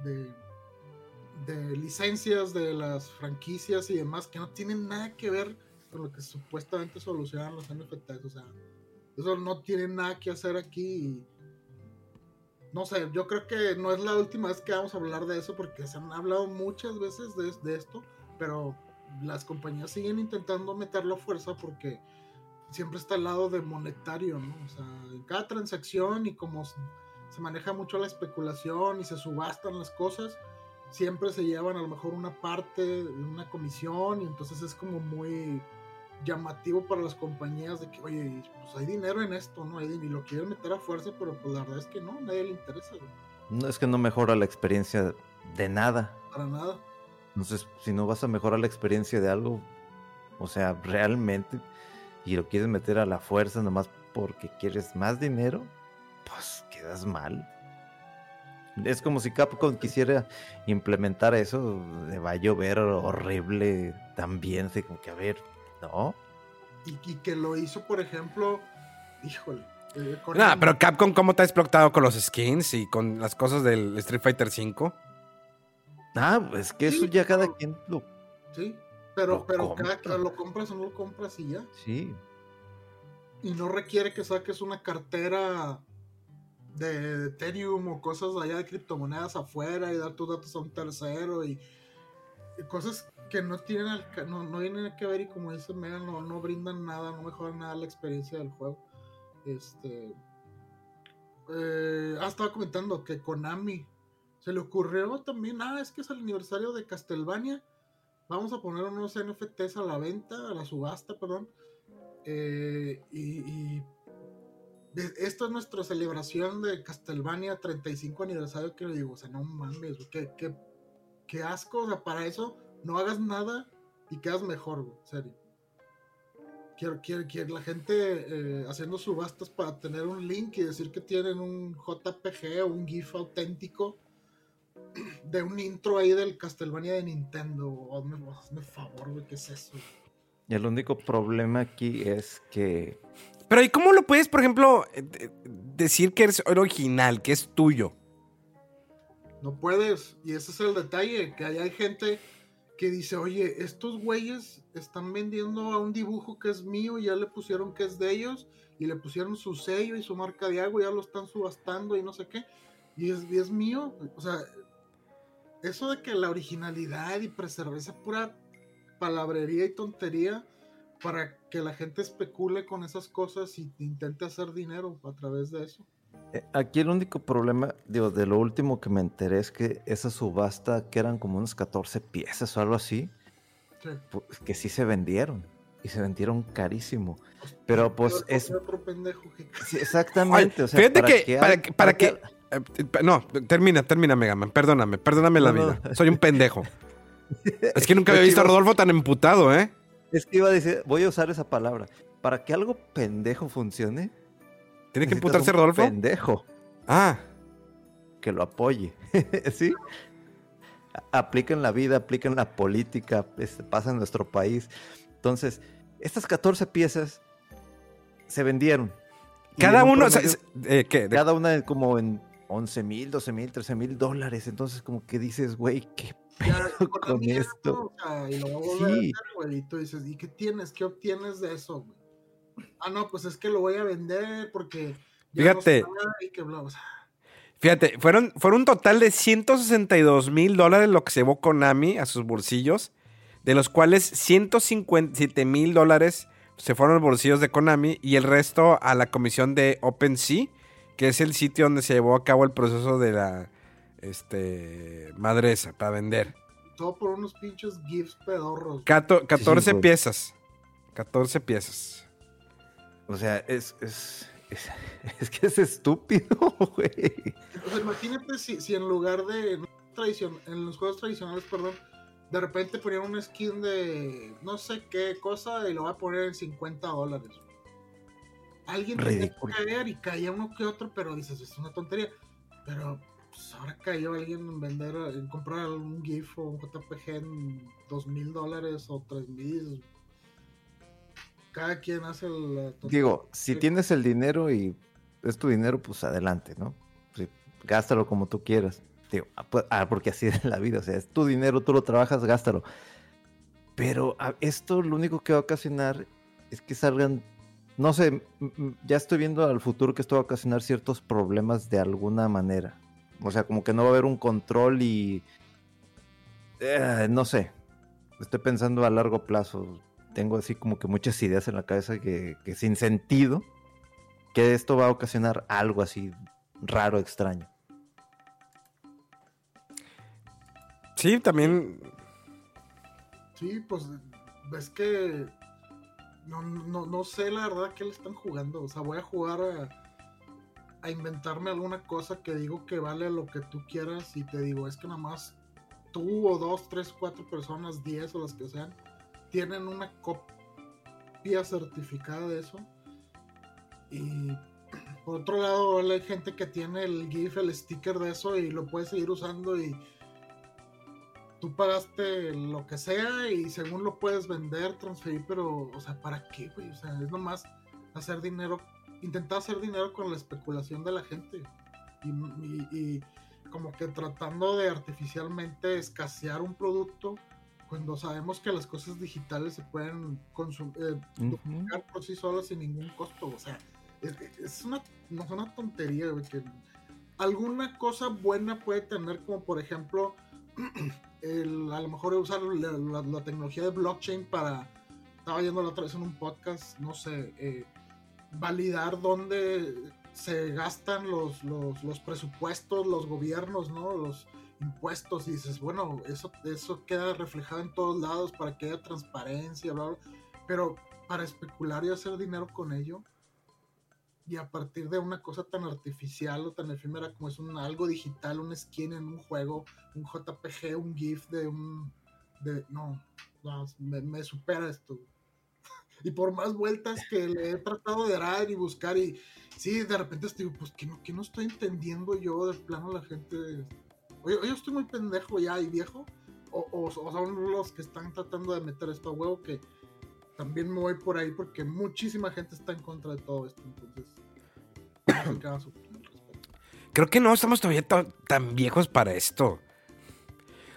licencias de las franquicias y demás que no tienen nada que ver con lo que supuestamente solucionan los NFTs, o sea, eso no tiene nada que hacer aquí y, no sé, yo creo que no es la última vez que vamos a hablar de eso porque se han hablado muchas veces de esto, pero las compañías siguen intentando meterlo a fuerza porque siempre está al lado de monetario, ¿no? O sea, en cada transacción y como se maneja mucho la especulación y se subastan las cosas, siempre se llevan a lo mejor una parte de una comisión y entonces es como muy llamativo para las compañías de que, oye, pues hay dinero en esto, ¿no? Y lo quieren meter a fuerza, pero pues la verdad es que no, a nadie le interesa, ¿no? No, es que no mejora la experiencia de nada. Para nada. Entonces, si no vas a mejorar la experiencia de algo, o sea, realmente, y lo quieres meter a la fuerza nomás porque quieres más dinero, pues quedas mal. Es como si Capcom quisiera implementar eso, le va a llover horrible también, así como que a ver, ¿no? Y que lo hizo, por ejemplo, híjole. Nah, pero Capcom, ¿cómo te ha explotado con los skins y con las cosas del Street Fighter V? Ah, es que sí, eso ya cada quien lo... Sí, pero cada lo compras o no lo compras y ya. Sí. Y no requiere que saques una cartera de Ethereum o cosas allá de criptomonedas afuera y dar tus datos a un tercero y cosas que no tienen no tienen que ver, y como dice Mega, no brindan nada, no mejoran nada la experiencia del juego. Estaba comentando que Konami se le ocurrió también, es que es el aniversario de Castlevania, vamos a poner unos NFTs a la subasta. Y esta es nuestra celebración de Castlevania 35 aniversario, que le digo, o sea, no mames, qué asco, o sea, para eso no hagas nada y quedas mejor, güey, en serio. Quiero la gente haciendo subastas para tener un link y decir que tienen un JPG o un GIF auténtico de un intro ahí del Castlevania de Nintendo. Hazme favor, güey, ¿qué es eso? Y el único problema aquí es que... Pero ¿y cómo lo puedes, por ejemplo, decir que eres original, que es tuyo? No puedes, y ese es el detalle, que ahí hay gente que dice, oye, estos güeyes están vendiendo a un dibujo que es mío, y ya le pusieron que es de ellos, y le pusieron su sello y su marca de agua, y ya lo están subastando y no sé qué, y es mío. O sea, eso de que la originalidad y preservar esa pura palabrería y tontería para que la gente especule con esas cosas y intente hacer dinero a través de eso. Aquí el único problema, digo, de lo último que me enteré es que esa subasta, que eran como unas 14 piezas o algo así, sí. Pues, que sí se vendieron y se vendieron carísimo. Pero pues es otro pendejo. Sí, exactamente. Ay, o sea, fíjate para que no, termina Megaman, perdóname la vida. Soy un pendejo. Es que nunca había visto a Rodolfo tan emputado, ¿eh? Es que iba a decir, voy a usar esa palabra. Para que algo pendejo funcione, ¿tiene que emputarse Rodolfo? Pendejo. Ah. Que lo apoye. ¿Sí? Aplica en la vida, aplica en la política, pasa en nuestro país. Entonces, estas 14 piezas se vendieron. Cada uno, cada una como en $11,000, $12,000, $13,000. Entonces, como que dices, güey, qué pedo con esto. Y luego volver a vender, güey, y tú dices, ¿y qué tienes? ¿Qué obtienes de eso, güey? Ah, no, pues es que lo voy a vender porque... Fíjate, no y que bla, o sea. Fíjate, fueron un total de $162,000 lo que se llevó Konami a sus bolsillos, de los cuales $157,000 se fueron a los bolsillos de Konami y el resto a la comisión de OpenSea, que es el sitio donde se llevó a cabo el proceso de la madresa para vender. Todo por unos pinches GIFs pedorros. 14 piezas. 14 piezas. O sea, es que es estúpido, güey. O sea, imagínate si en lugar de en los juegos tradicionales, de repente ponían un skin de no sé qué cosa y lo va a poner en $50. Alguien tenía que caer y caía uno que otro, pero dices, es una tontería. Pero pues, ahora cayó alguien en comprar un GIF o un JPG en $2,000 o $3,000. Cada quien hace el... Digo, si tienes el dinero y es tu dinero, pues adelante, ¿no? Sí, gástalo como tú quieras. Digo, porque así es la vida, o sea, es tu dinero, tú lo trabajas, gástalo. Pero esto lo único que va a ocasionar es que salgan... No sé, ya estoy viendo al futuro que esto va a ocasionar ciertos problemas de alguna manera. O sea, como que no va a haber un control y... no sé, estoy pensando a largo plazo... Tengo así como que muchas ideas en la cabeza que sin sentido, que esto va a ocasionar algo así raro, extraño. Sí, también. Sí, pues ves que no sé la verdad qué le están jugando. O sea, voy a jugar a inventarme alguna cosa que digo que vale lo que tú quieras y te digo, es que nada más tú o 2, 3, 4 personas, 10 o las que sean, tienen una copia copia certificada de eso. Y por otro lado, hay gente que tiene el GIF, el sticker de eso, y lo puedes seguir usando, y tú pagaste lo que sea y según lo puedes vender, transferir, pero, o sea, ¿para qué, güey? O sea, es nomás hacer dinero, intentar hacer dinero con la especulación de la gente, y como que tratando de artificialmente escasear un producto, cuando sabemos que las cosas digitales se pueden duplicar por sí solas sin ningún costo. O sea, es una tontería, güey, que alguna cosa buena puede tener, como por ejemplo a lo mejor usar la tecnología de blockchain para, estaba yendo la otra vez en un podcast, no sé, validar dónde se gastan los presupuestos, los gobiernos, ¿no? Los impuestos, y dices, bueno, eso queda reflejado en todos lados para que haya transparencia, bla, bla, bla. Pero para especular y hacer dinero con ello, y a partir de una cosa tan artificial o tan efímera como es algo digital, un skin en un juego, un JPG, un GIF me supera esto. Y por más vueltas que le he tratado de dar y buscar, y sí, de repente estoy, pues que no estoy entendiendo yo de plano la gente. Oye, yo estoy muy pendejo ya y viejo, o son los que están tratando de meter esto a huevo, que también me voy por ahí porque muchísima gente está en contra de todo esto. Entonces, creo que no estamos todavía tan viejos para esto.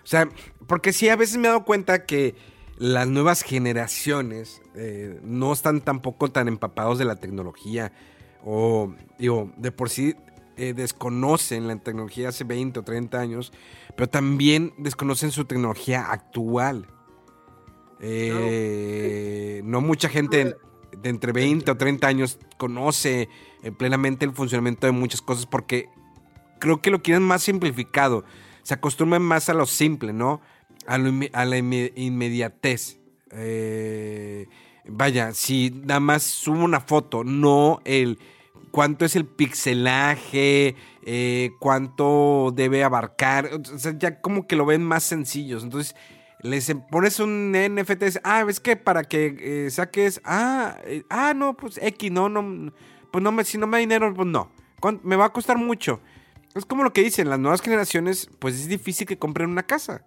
O sea, porque sí, a veces me he dado cuenta que las nuevas generaciones no están tampoco tan empapados de la tecnología, o digo, de por sí desconocen la tecnología hace 20 o 30 años, pero también desconocen su tecnología actual. No mucha gente de entre 20 o 30 años conoce plenamente el funcionamiento de muchas cosas, porque creo que lo quieren más simplificado, se acostumbran más a lo simple, ¿no? A la inmediatez. Vaya, si nada más subo una foto, no el cuánto es el pixelaje, cuánto debe abarcar, o sea, ya como que lo ven más sencillos. Entonces les pones un NFT, es que para que saques, no, pues X, no, pues no, si no me da dinero, pues no, me va a costar mucho. Es como lo que dicen, las nuevas generaciones, pues es difícil que compren una casa,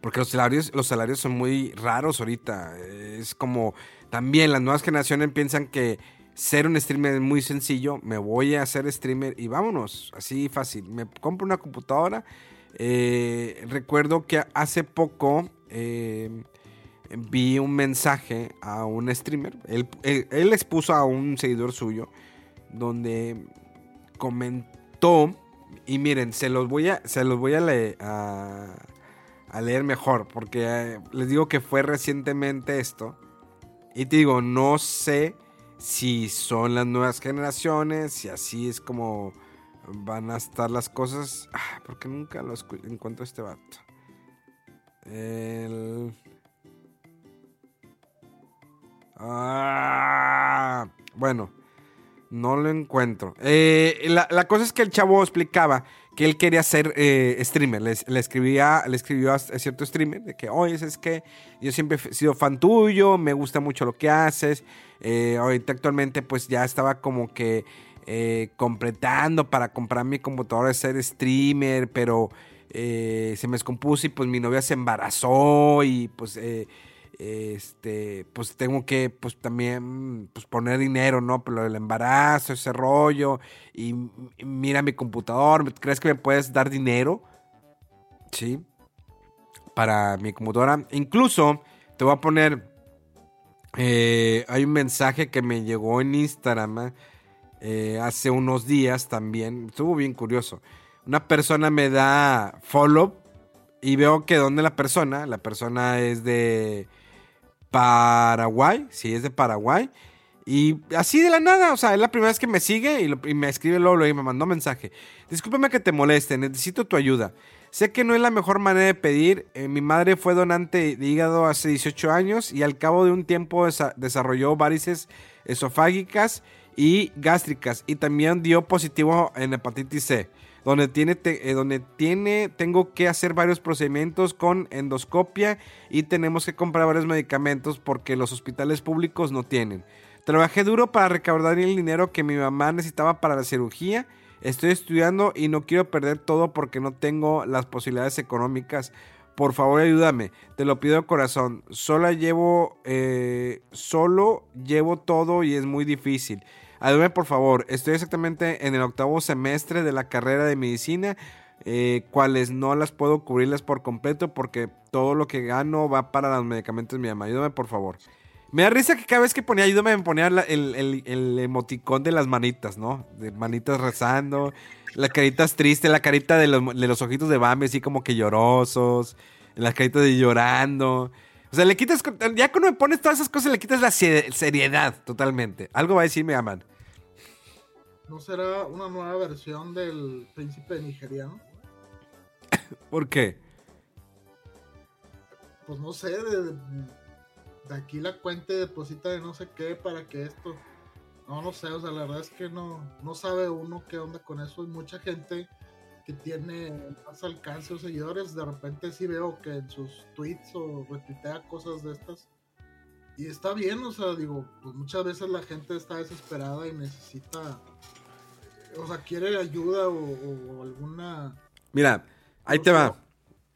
porque los salarios son muy raros ahorita. Es como también las nuevas generaciones piensan que ser un streamer es muy sencillo. Me voy a hacer streamer y vámonos, así fácil. Me compro una computadora. Recuerdo que hace poco vi un mensaje a un streamer. Él expuso a un seguidor suyo donde comentó, y miren, se los voy a leer. A leer mejor, porque les digo que fue recientemente esto, y te digo, no sé si son las nuevas generaciones, si así es como van a estar las cosas, porque nunca lo encuentro este vato. Bueno, no lo encuentro. La cosa es que el chavo explicaba que él quería ser streamer. Le escribió a cierto streamer de que, oye, es que yo siempre he sido fan tuyo, me gusta mucho lo que haces. Ahorita actualmente pues ya estaba como que completando para comprar mi computadora de ser streamer, pero se me descompuso y pues mi novia se embarazó, y pues pues tengo que pues también pues poner dinero, ¿no? Pero el embarazo, ese rollo, y mira mi computador, ¿crees que me puedes dar dinero? Sí, para mi computadora. Incluso te voy a poner hay un mensaje que me llegó en Instagram hace unos días también, estuvo bien curioso. Una persona me da follow y veo que donde la persona es de Paraguay, sí, es de Paraguay, y así de la nada, o sea, es la primera vez que me sigue y me escribe luego y me mandó mensaje. Discúlpame que te moleste, necesito tu ayuda. Sé que no es la mejor manera de pedir, mi madre fue donante de hígado hace 18 años y al cabo de un tiempo desarrolló varices esofágicas y gástricas, y también dio positivo en hepatitis C. tengo que hacer varios procedimientos con endoscopia y tenemos que comprar varios medicamentos porque los hospitales públicos no tienen. Trabajé duro para recaudar el dinero que mi mamá necesitaba para la cirugía. Estoy estudiando y no quiero perder todo porque no tengo las posibilidades económicas. Por favor, ayúdame. Te lo pido de corazón. Solo llevo todo y es muy difícil. Ayúdame, por favor. Estoy exactamente en el 8º semestre de la carrera de medicina, cuales no las puedo cubrirlas por completo porque todo lo que gano va para los medicamentos de mi mamá. Ayúdame, por favor. Me da risa que cada vez que ponía ayúdame me ponía el emoticón de las manitas, ¿no? De manitas rezando, las caritas tristes, la carita de los ojitos de Bambi así como que llorosos, las caritas de llorando. O sea, le quitas, ya cuando me pones todas esas cosas le quitas la seriedad totalmente. Algo va a decir Megaman. ¿No será una nueva versión del príncipe nigeriano? ¿Por qué? Pues no sé, de aquí la cuenta deposita de no sé qué para que esto... No sé, o sea, la verdad es que no sabe uno qué onda con eso. Hay mucha gente que tiene más alcance o seguidores. De repente sí veo que en sus tweets o retuitea cosas de estas. Y está bien, o sea, digo, pues muchas veces la gente está desesperada y necesita... O sea, quiere ayuda o alguna... Mira, ahí te va.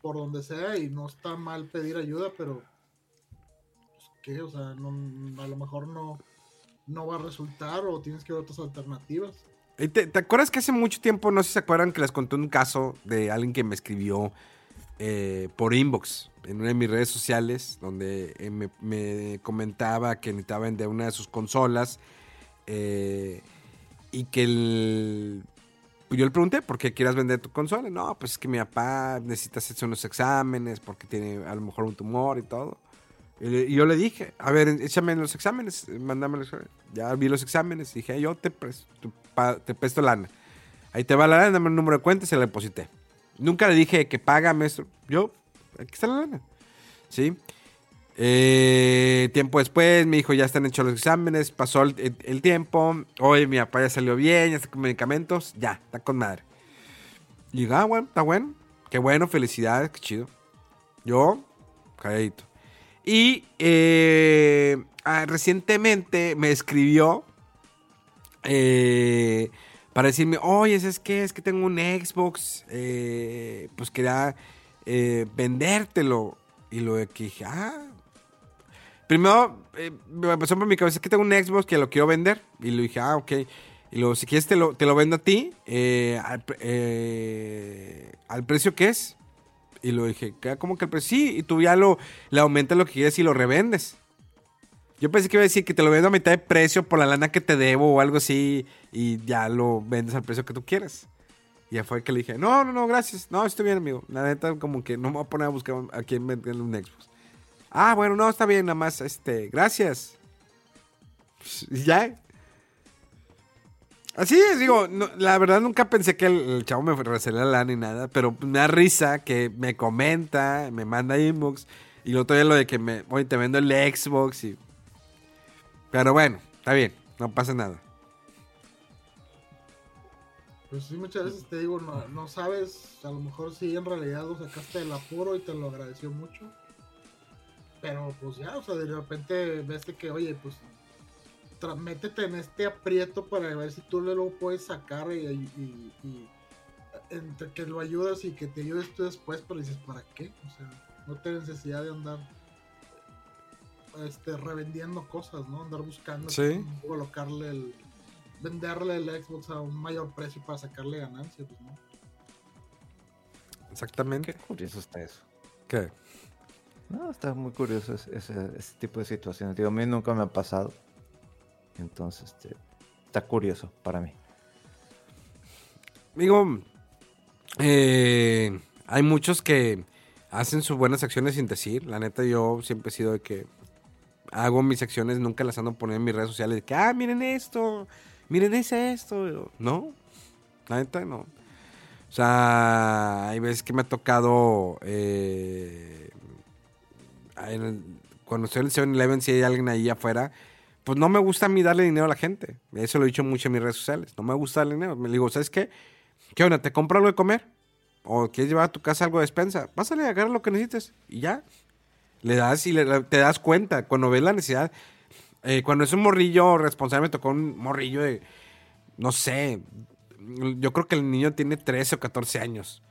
Por donde sea, y no está mal pedir ayuda, pero... O sea, no, a lo mejor no va a resultar o tienes que ver otras alternativas. ¿Te acuerdas que hace mucho tiempo, no sé si se acuerdan, que les conté un caso de alguien que me escribió por inbox en una de mis redes sociales, donde me comentaba que necesitaba vender una de sus consolas y que yo le pregunté, ¿por qué quieras vender tu consola? No, pues es que mi papá necesita hacerse unos exámenes porque tiene a lo mejor un tumor y todo. Y yo le dije, a ver, échame los exámenes, mándame los exámenes. Ya vi los exámenes, dije, yo te presto lana. Ahí te va la lana, dame el número de cuenta y se la deposité. Nunca le dije que págame esto. Yo, aquí está la lana. ¿Sí? Tiempo después me dijo, ya están hechos los exámenes, pasó el tiempo. Oye, mi papá ya salió bien, ya está con medicamentos, ya, está con madre. Y dije, bueno, está bueno. Qué bueno, felicidades, qué chido. Yo, calladito. Y recientemente me escribió para decirme, oye, es que tengo un Xbox, pues quería vendértelo. Y lo que dije, primero me pasó por mi cabeza, es que tengo un Xbox que lo quiero vender. Y le dije, ok. Y luego, si quieres te lo vendo a ti, al precio que es. Y lo dije, ¿cómo que el precio? Sí, y tú ya le aumentas lo que quieres y lo revendes. Yo pensé que iba a decir que te lo vendo a mitad de precio por la lana que te debo o algo así, y ya lo vendes al precio que tú quieres. Y ya fue que le dije, no, gracias. No, estoy bien, amigo. La neta, como que no me voy a poner a buscar a quién venderle un Xbox. Ah, bueno, no, está bien, nada más, gracias. Pues, ya. Así es, digo, no, la verdad nunca pensé que el chavo me recelé la lana ni nada, pero me da risa que me comenta, me manda inbox, y lo otro día lo de que oye, te vendo el Xbox, y... Pero bueno, está bien, no pasa nada. Pues sí, muchas veces te digo, no sabes, a lo mejor sí en realidad lo sacaste del apuro y te lo agradeció mucho, pero pues ya, o sea, de repente ves que, oye, pues... métete en este aprieto para ver si tú lo puedes sacar y entre que lo ayudas y que te ayudes tú después, pero dices, ¿para qué? O sea, no tienes necesidad de andar revendiendo cosas, ¿no? Andar buscando, ¿sí?, colocarle venderle el Xbox a un mayor precio para sacarle ganancia, pues, ¿no? Exactamente. Qué curioso está eso. ¿Qué? No, está muy curioso ese tipo de situaciones. Digo, a mí nunca me ha pasado. Entonces, está curioso para mí. Digo, hay muchos que hacen sus buenas acciones sin decir. La neta, yo siempre he sido de que hago mis acciones, nunca las ando poniendo en mis redes sociales. De que, miren esto, miren esto. No, la neta, no. O sea, hay veces que me ha tocado... cuando estoy en el 7-Eleven, si hay alguien ahí afuera... Pues no me gusta a mí darle dinero a la gente. Eso lo he dicho mucho en mis redes sociales. No me gusta darle dinero. Me digo, ¿sabes qué? ¿Qué onda? ¿Te compro algo de comer? ¿O quieres llevar a tu casa algo de despensa? Pásale, agarra lo que necesites y ya. Le das y te das cuenta. Cuando ves la necesidad, cuando es un morrillo responsable, me tocó un morrillo de, no sé, yo creo que el niño tiene 13 o 14 años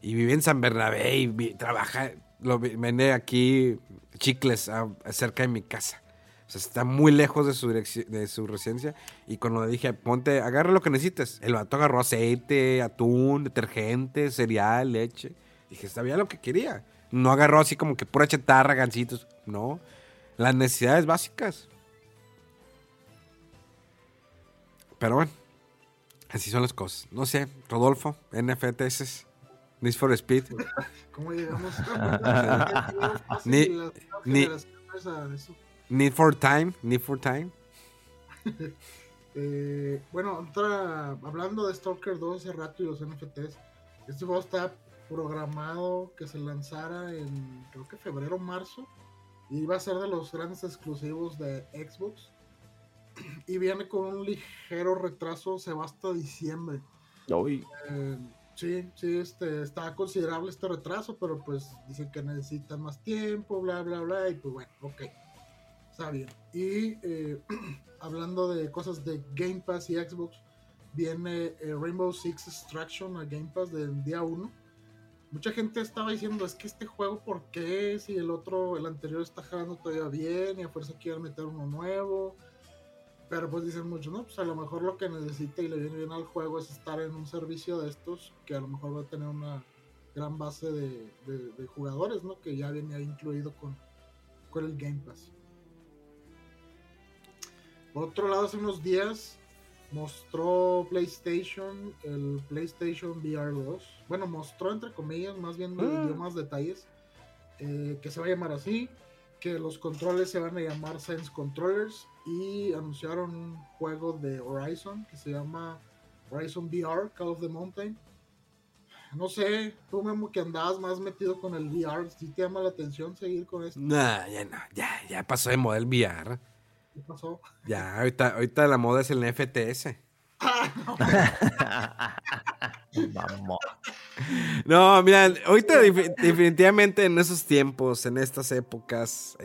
y vive en San Bernabé y trabaja, vende aquí chicles cerca de mi casa. O sea, está muy lejos de su residencia. Y cuando le dije, ponte, agarra lo que necesites. El vato agarró aceite, atún, detergente, cereal, leche. Dije, sabía lo que quería. No agarró así como que pura chatarra, gancitos. No, las necesidades básicas. Pero bueno, así son las cosas. No sé, Rodolfo, NFTs, Need for Speed. ¿Cómo llegamos? Need for Time. Bueno, hablando de Stalker 2 hace rato y los NFTs, este juego está programado que se lanzara en, creo que febrero o marzo, y iba a ser de los grandes exclusivos de Xbox, y viene con un ligero retraso, se va hasta diciembre. Sí, está considerable este retraso, pero pues dicen que necesitan más tiempo, bla, bla, bla, y pues bueno, ok, está bien. Y hablando de cosas de Game Pass y Xbox, viene Rainbow Six Extraction a Game Pass del día 1. Mucha gente estaba diciendo, es que este juego, ¿por qué? Si el anterior está jalando todavía bien y a fuerza quieren meter uno nuevo. Pero pues dicen mucho, ¿no? Pues a lo mejor lo que necesita y le viene bien al juego es estar en un servicio de estos que a lo mejor va a tener una gran base de jugadores, ¿no? Que ya viene incluido con el Game Pass. Por otro lado, hace unos días mostró PlayStation, el PlayStation VR 2. Bueno, mostró entre comillas, más bien dio más detalles. Que se va a llamar así, que los controles se van a llamar Sense Controllers, y anunciaron un juego de Horizon que se llama Horizon VR Call of the Mountain. No sé, tú Memo, que andabas más metido con el VR, ¿sí te llama la atención seguir con esto? No, ya pasó de moda el VR. ¿Qué pasó? Ya, ahorita la moda es el FTS. Vamos. No, mira, ahorita definitivamente en esos tiempos, en estas épocas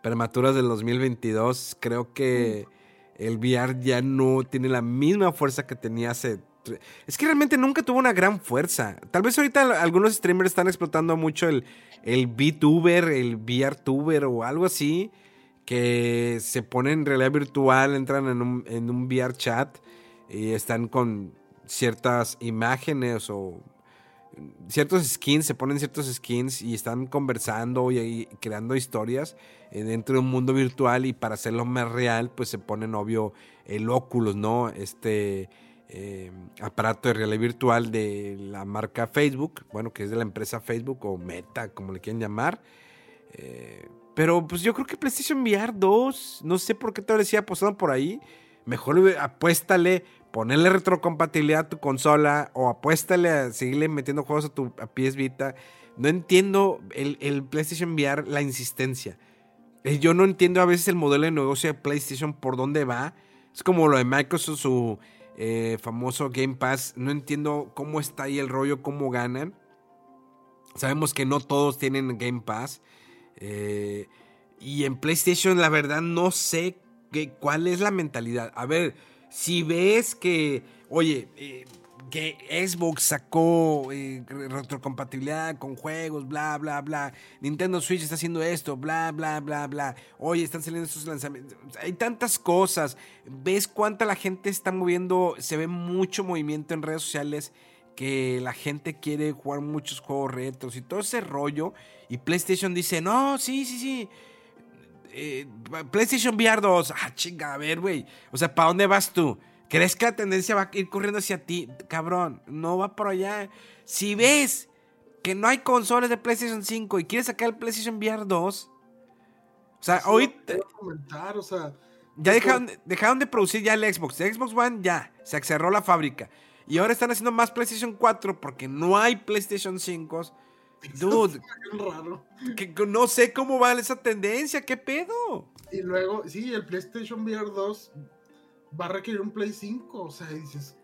prematuras del 2022, creo que el VR ya no tiene la misma fuerza que tenía hace... Es que realmente nunca tuvo una gran fuerza. Tal vez ahorita algunos streamers están explotando mucho el VTuber, el VRTuber o algo así, que se ponen en realidad virtual, entran en un VR chat y están con ciertas imágenes o ciertos skins, se ponen ciertos skins y están conversando y creando historias dentro de un mundo virtual, y para hacerlo más real pues se ponen, obvio, el Oculus, ¿no? Aparato de realidad virtual de la marca Facebook, bueno, que es de la empresa Facebook o Meta, como le quieren llamar. Pero pues yo creo que PlayStation VR 2, no sé por qué todavía sigue apostando por ahí. Mejor apuéstale, ponerle retrocompatibilidad a tu consola, o apuéstale a seguirle metiendo juegos a PS Vita. No entiendo el PlayStation VR, la insistencia. Yo no entiendo a veces el modelo de negocio de PlayStation, por dónde va. Es como lo de Microsoft, su famoso Game Pass. No entiendo cómo está ahí el rollo, cómo ganan. Sabemos que no todos tienen Game Pass. Y en PlayStation, la verdad, no sé cuál es la mentalidad. A ver, si ves que, oye, que Xbox sacó retrocompatibilidad con juegos, bla, bla, bla. Nintendo Switch está haciendo esto, bla, bla, bla, bla. Oye, están saliendo estos lanzamientos. Hay tantas cosas. ¿Ves cuánta la gente está moviendo? Se ve mucho movimiento en redes sociales, que la gente quiere jugar muchos juegos retros y todo ese rollo. Y PlayStation dice, no, sí. PlayStation VR 2, chinga, a ver, güey. O sea, ¿para dónde vas tú? ¿Crees que la tendencia va a ir corriendo hacia ti? Cabrón, no va para allá. Si ves que no hay consolas de PlayStation 5 y quieres sacar el PlayStation VR 2, o sea, hoy ya dejaron de producir ya el Xbox. El Xbox One ya se cerró la fábrica, y ahora están haciendo más PlayStation 4 porque no hay PlayStation 5. Dude, que no sé cómo va esa tendencia, qué pedo. Y luego, sí, el PlayStation VR 2 va a requerir un Play 5, o sea, dices,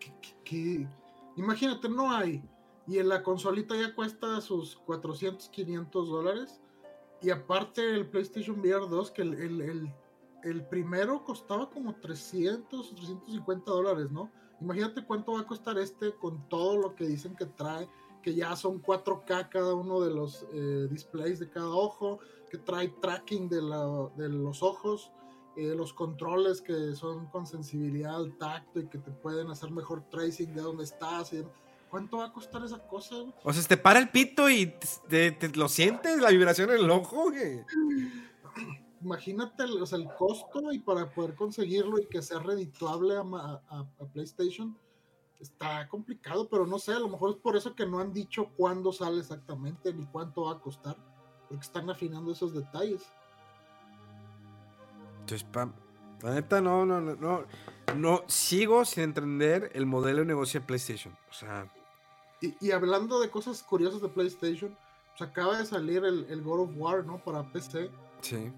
¿qué? Imagínate, no hay. Y en la consolita ya cuesta sus $400-$500. Y aparte el PlayStation VR 2, que el primero costaba como $300 o $350, ¿no? Imagínate cuánto va a costar este con todo lo que dicen que trae, que ya son 4K cada uno de los displays de cada ojo, que trae tracking de los ojos, los controles que son con sensibilidad al tacto y que te pueden hacer mejor tracing de dónde estás. ¿Cuánto va a costar esa cosa? O sea, te para el pito y te lo sientes, la vibración en el ojo, güey. Imagínate el costo, y para poder conseguirlo y que sea redituable a PlayStation, está complicado, pero no sé, a lo mejor es por eso que no han dicho cuándo sale exactamente ni cuánto va a costar, porque están afinando esos detalles. Entonces, la neta, no, sigo sin entender el modelo de negocio de PlayStation, o sea... Y hablando de cosas curiosas de PlayStation, pues acaba de salir el God of War, ¿no? Para PC. Sí.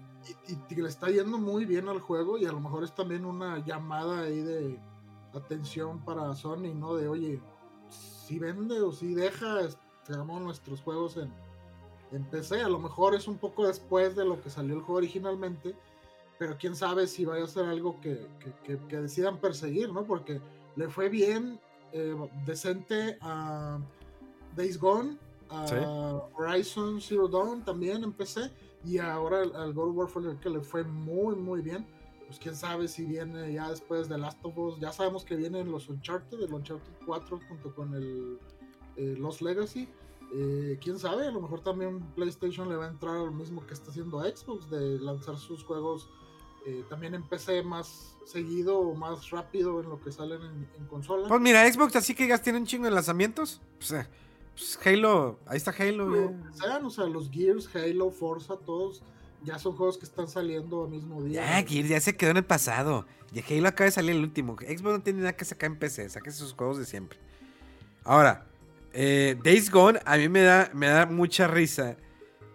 Y le está yendo muy bien al juego, y a lo mejor es también una llamada ahí de atención para Sony, ¿no? De, oye, si vende o si deja, digamos, nuestros juegos en PC. A lo mejor es un poco después de lo que salió el juego originalmente, pero quién sabe si vaya a ser algo que decidan perseguir, ¿no? Porque le fue bien, decente a Days Gone, a ¿sí? Horizon Zero Dawn también en PC, y ahora al God of War fue el que le fue muy, muy bien. Pues quién sabe si viene ya después de The Last of Us. Ya sabemos que vienen los Uncharted, el Uncharted 4 junto con el Lost Legacy. Quién sabe, a lo mejor también PlayStation le va a entrar a lo mismo que está haciendo Xbox, de lanzar sus juegos también en PC más seguido o más rápido en lo que salen en consola. Pues mira, Xbox así que ya tienen un chingo de lanzamientos. O sea, pues Halo, ahí está Halo. Sean, o sea, los Gears, Halo, Forza, todos ya son juegos que están saliendo al mismo día. Ya, Gears ya se quedó en el pasado. Y Halo acaba de salir el último. Xbox no tiene nada que sacar en PC, saque sus juegos de siempre. Ahora, Days Gone, a mí me da mucha risa.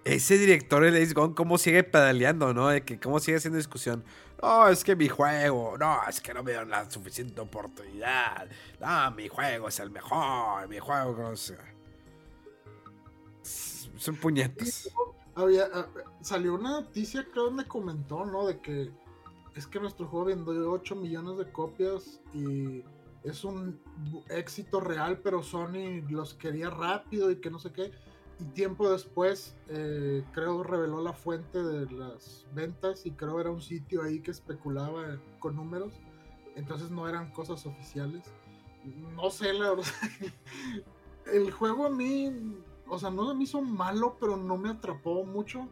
Ese director de Days Gone, cómo sigue pedaleando, ¿no? De que cómo sigue haciendo discusión. No, es que mi juego, no, es que no me dieron la suficiente oportunidad. No, mi juego es el mejor, mi juego, no sé. Son puñetas. Salió una noticia, creo, donde comentó, ¿no? De que es que nuestro juego vendió 8 millones de copias y es un éxito real, pero Sony los quería rápido y que no sé qué. Y tiempo después, creo, reveló la fuente de las ventas, y creo era un sitio ahí que especulaba con números. Entonces no eran cosas oficiales. No sé, la verdad. El juego a mí, o sea, no me hizo malo, pero no me atrapó mucho.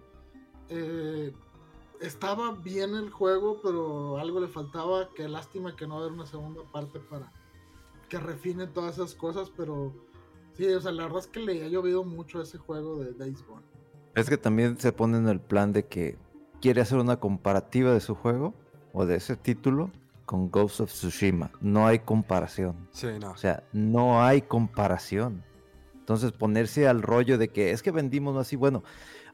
Estaba bien el juego, pero algo le faltaba. Qué lástima que no haber una segunda parte para que refine todas esas cosas, pero sí, o sea, la verdad es que le ha llovido mucho ese juego de Days Gone. Es que también se pone en el plan de que quiere hacer una comparativa de su juego o de ese título con Ghost of Tsushima. No hay comparación. Sí, no. O sea, no hay comparación. Entonces, ponerse al rollo de que es que vendimos así, bueno,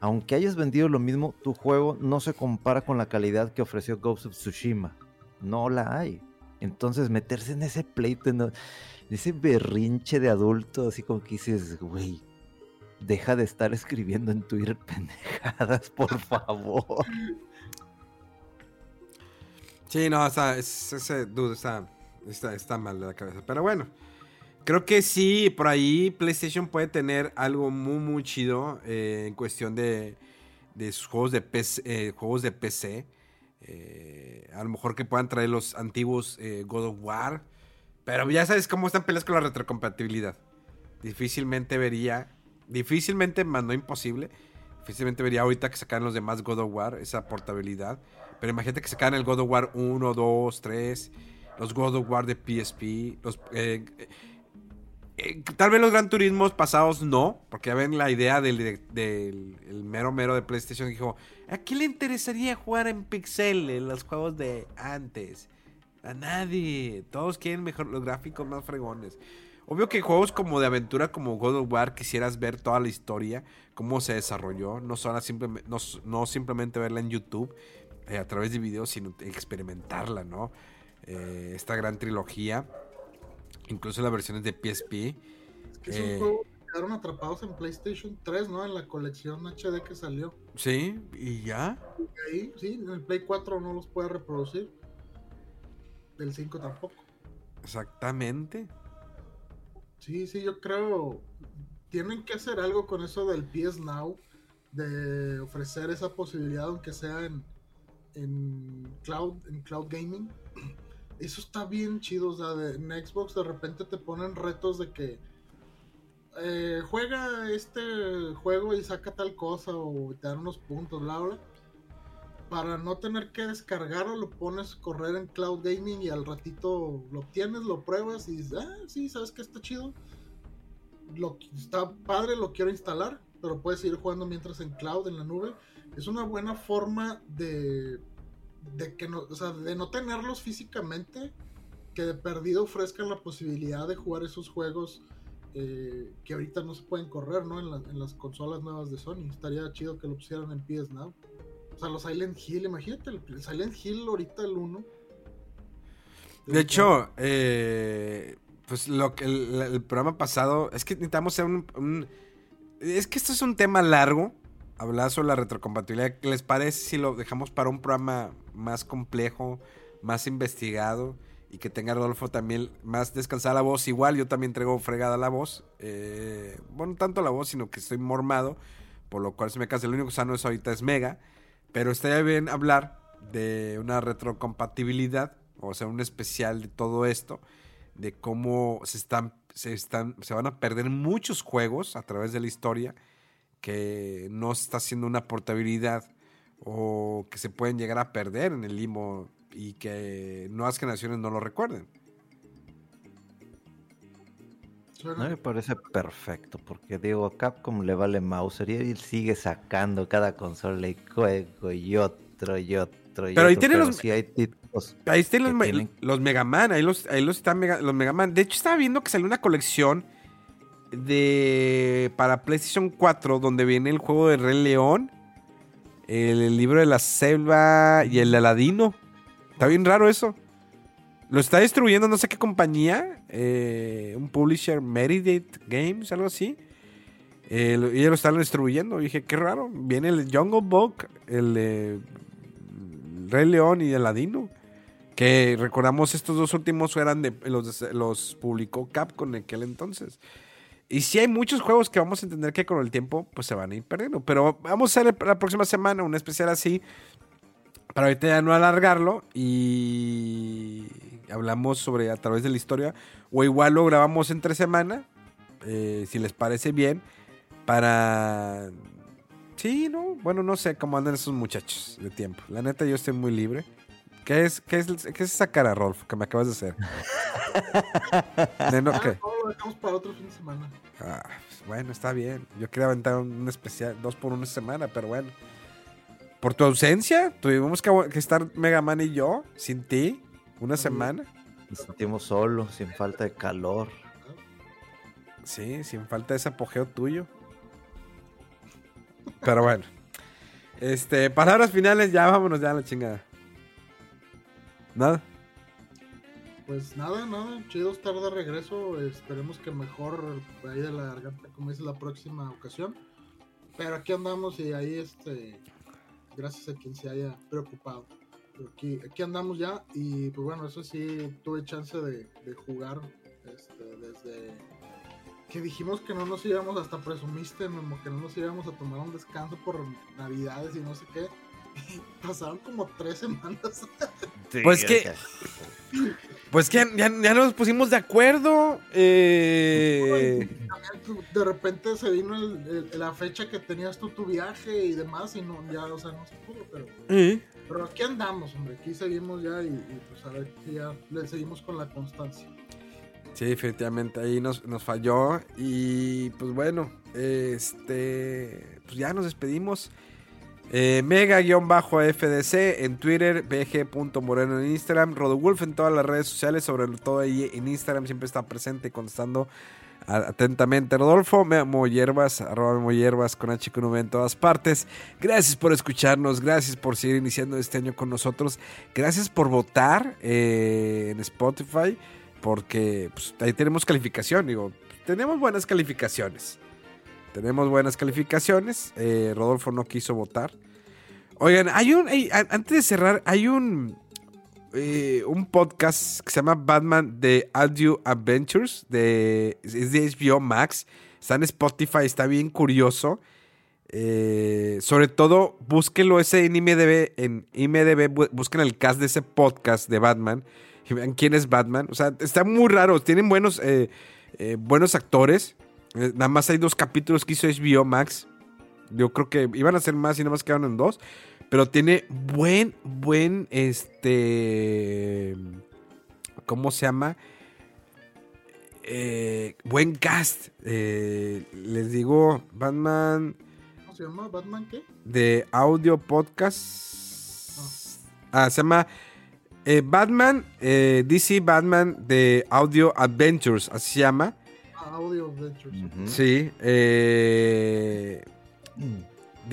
aunque hayas vendido lo mismo, tu juego no se compara con la calidad que ofreció Ghost of Tsushima. No la hay. Entonces, meterse en ese pleito, en ese berrinche de adulto, así como que dices, güey, deja de estar escribiendo en Twitter pendejadas, por favor. Sí, no, o sea, ese dude está mal de la cabeza, pero bueno. Creo que sí, por ahí PlayStation puede tener algo muy, muy chido en cuestión de sus juegos de PC. A lo mejor que puedan traer los antiguos God of War. Pero ya sabes cómo están peleas con la retrocompatibilidad. Difícilmente, más no imposible. Difícilmente vería ahorita que sacaran los demás God of War, esa portabilidad. Pero imagínate que sacaran el God of War 1, 2, 3, los God of War de PSP, los... tal vez los Gran Turismos pasados no, porque ya ven la idea del mero de PlayStation, dijo, ¿a quién le interesaría jugar en pixel en los juegos de antes? A nadie, todos quieren mejor los gráficos más fregones. Obvio que juegos como de aventura como God of War quisieras ver toda la historia, cómo se desarrolló, no simplemente verla en YouTube a través de videos, sino experimentarla, ¿no? Esta gran trilogía. Incluso las versiones de PSP. Es que son juegos que quedaron atrapados en PlayStation 3, ¿no? En la colección HD que salió. Sí, y ya. Y ahí, sí, en el Play 4 no los puede reproducir. Del 5 tampoco. Exactamente. Sí, sí, yo creo. Tienen que hacer algo con eso del PS Now. De ofrecer esa posibilidad, aunque sea en cloud gaming. Eso está bien chido, o sea, en Xbox de repente te ponen retos de que juega este juego y saca tal cosa, o te dan unos puntos, bla bla. Para no tener que descargarlo, lo pones a correr en cloud gaming y al ratito lo obtienes, lo pruebas y dices, ah, sí, sabes que está chido, está padre, lo quiero instalar, pero puedes seguir jugando mientras en cloud, en la nube. Es una buena forma de que no, o sea, de no tenerlos físicamente, que de perdido ofrezcan la posibilidad de jugar esos juegos que ahorita no se pueden correr, ¿no? En las consolas nuevas de Sony. Estaría chido que lo pusieran en PS Now. O sea, los Silent Hill, imagínate, el Silent Hill ahorita el 1. De hecho, pues el programa pasado, es que necesitamos hacer un... Es que esto es un tema largo. Hablar sobre la retrocompatibilidad. ¿Qué les parece si lo dejamos para un programa más complejo, más investigado, y que tenga Rodolfo también más descansada la voz? Igual yo también traigo fregada la voz, bueno, tanto la voz, sino que estoy mormado, por lo cual se me cansa. El único sano es ahorita es Mega, pero estaría bien hablar de una retrocompatibilidad, o sea, un especial de todo esto, de cómo se van a perder muchos juegos a través de la historia que no está haciendo una portabilidad, o que se pueden llegar a perder en el limbo y que nuevas generaciones no lo recuerden. No me parece perfecto, porque digo, a Capcom le vale Mauser y él sigue sacando cada consola y juego y otro. Pero ahí tienen los... Sí, hay títulos, ahí tienen los Megaman, ahí están los Megaman. De hecho, estaba viendo que salió una colección para PlayStation 4, donde viene el juego de Rey León, el libro de la selva y el Aladino. Está bien raro eso. Lo está distribuyendo no sé qué compañía, un publisher, Meredith Games, algo así. Y ellos lo están distribuyendo. Y dije, qué raro. Viene el Jungle Book, el Rey León y el Aladino. Que recordamos, estos dos últimos eran los publicó Capcom en aquel entonces. Y sí hay muchos juegos que vamos a entender que con el tiempo pues se van a ir perdiendo. Pero vamos a hacer la próxima semana un especial así, para ahorita ya no alargarlo, y hablamos sobre a través de la historia. O igual lo grabamos entre semana, si les parece bien, para... Sí, ¿no? Bueno, no sé cómo andan esos muchachos de tiempo. La neta, yo estoy muy libre. ¿Qué es esa cara, Rolf, que me acabas de hacer? ¿Qué? Lo dejamos para otro fin de semana. Ah, bueno, está bien. Yo quería aventar un especial 2x1 esta semana, pero bueno. Por tu ausencia, tuvimos que estar Megaman y yo, sin ti, una semana. Nos sentimos solos, sin falta de calor. Sí, sin falta de ese apogeo tuyo. Pero bueno. Palabras finales, ya vámonos ya a la chingada. ¿Nada? Pues nada, chido estar de regreso. Esperemos que mejor ahí de la garganta, como dice, la próxima ocasión. Pero aquí andamos, y ahí gracias a quien se haya preocupado. Pero aquí andamos ya, y pues bueno, eso sí, tuve chance de jugar desde que dijimos que no nos íbamos, hasta presumiste, como que no nos íbamos a tomar un descanso por Navidades y no sé qué. Pasaron como 3 semanas. Sí, pues que ya nos pusimos de acuerdo. De repente se vino la fecha que tenías tu viaje y demás, y no, ya, o sea, no se pudo, pero aquí andamos, hombre, aquí seguimos ya, y pues a ver si ya le seguimos con la constancia. Sí, efectivamente, ahí nos falló, y pues bueno, pues ya nos despedimos. Mega-FDC en Twitter, pg.moreno en Instagram, Rodewolf en todas las redes sociales, sobre todo ahí en Instagram, siempre está presente y contestando atentamente. Rodolfo, @memohierbas con HQ9 en todas partes. Gracias por escucharnos, gracias por seguir iniciando este año con nosotros, gracias por votar en Spotify. porque pues, ahí tenemos calificación, digo, tenemos buenas calificaciones. Rodolfo no quiso votar. Oigan, antes de cerrar, hay un podcast que se llama Batman The Audio Adventures, es de HBO Max, está en Spotify, está bien curioso. Sobre todo, búsquenlo ese en IMDb, busquen el cast de ese podcast de Batman y vean quién es Batman. O sea, está muy raro, tienen buenos actores. Nada más hay 2 capítulos que hizo HBO Max. Yo creo que iban a hacer más y nada más quedaron en 2. Pero tiene ¿cómo se llama? Buen cast. Les digo, Batman. ¿Cómo se llama? ¿Batman qué? De audio podcast. Oh. Ah, se llama Batman, DC Batman de Audio Adventures, así se llama. Audio Adventures. Uh-huh. Sí. De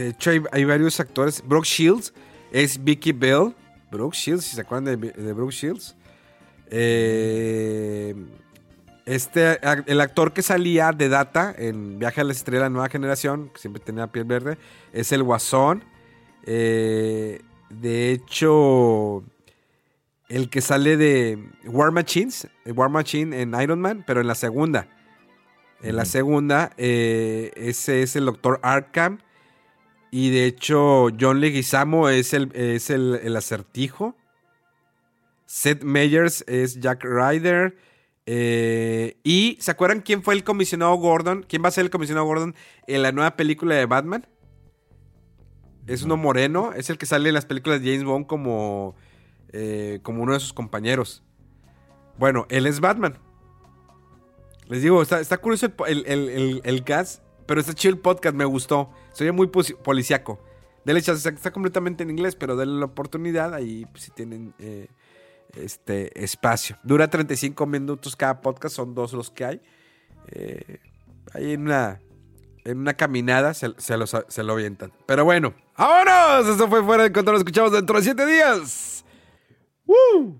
hecho, hay varios actores. Brooke Shields es Vicky Bell. Brooke Shields, si se acuerdan de Brooke Shields. El actor que salía de Data en Viaje a la Estrella Nueva Generación, que siempre tenía piel verde, es el Guasón. De hecho, el que sale de War Machine en Iron Man, pero en la segunda. En la segunda, ese es el Dr. Arkham. Y de hecho, John Leguizamo es el Acertijo. Seth Meyers es Jack Ryder. ¿Y se acuerdan quién fue el comisionado Gordon? ¿Quién va a ser el comisionado Gordon en la nueva película de Batman? Es uno moreno. Es el que sale en las películas de James Bond como uno de sus compañeros. Bueno, él es Batman. Les digo, está curioso el cast, pero está chido el podcast, me gustó. Soy muy policíaco. Dele chance, está completamente en inglés, pero denle la oportunidad ahí pues, si tienen espacio. Dura 35 minutos cada podcast, son 2 los que hay. Ahí en una caminada se lo avientan. Pero bueno, ¡vámonos! Eso fue Fuera del Control, nos escuchamos dentro de 7 días. ¡Woo!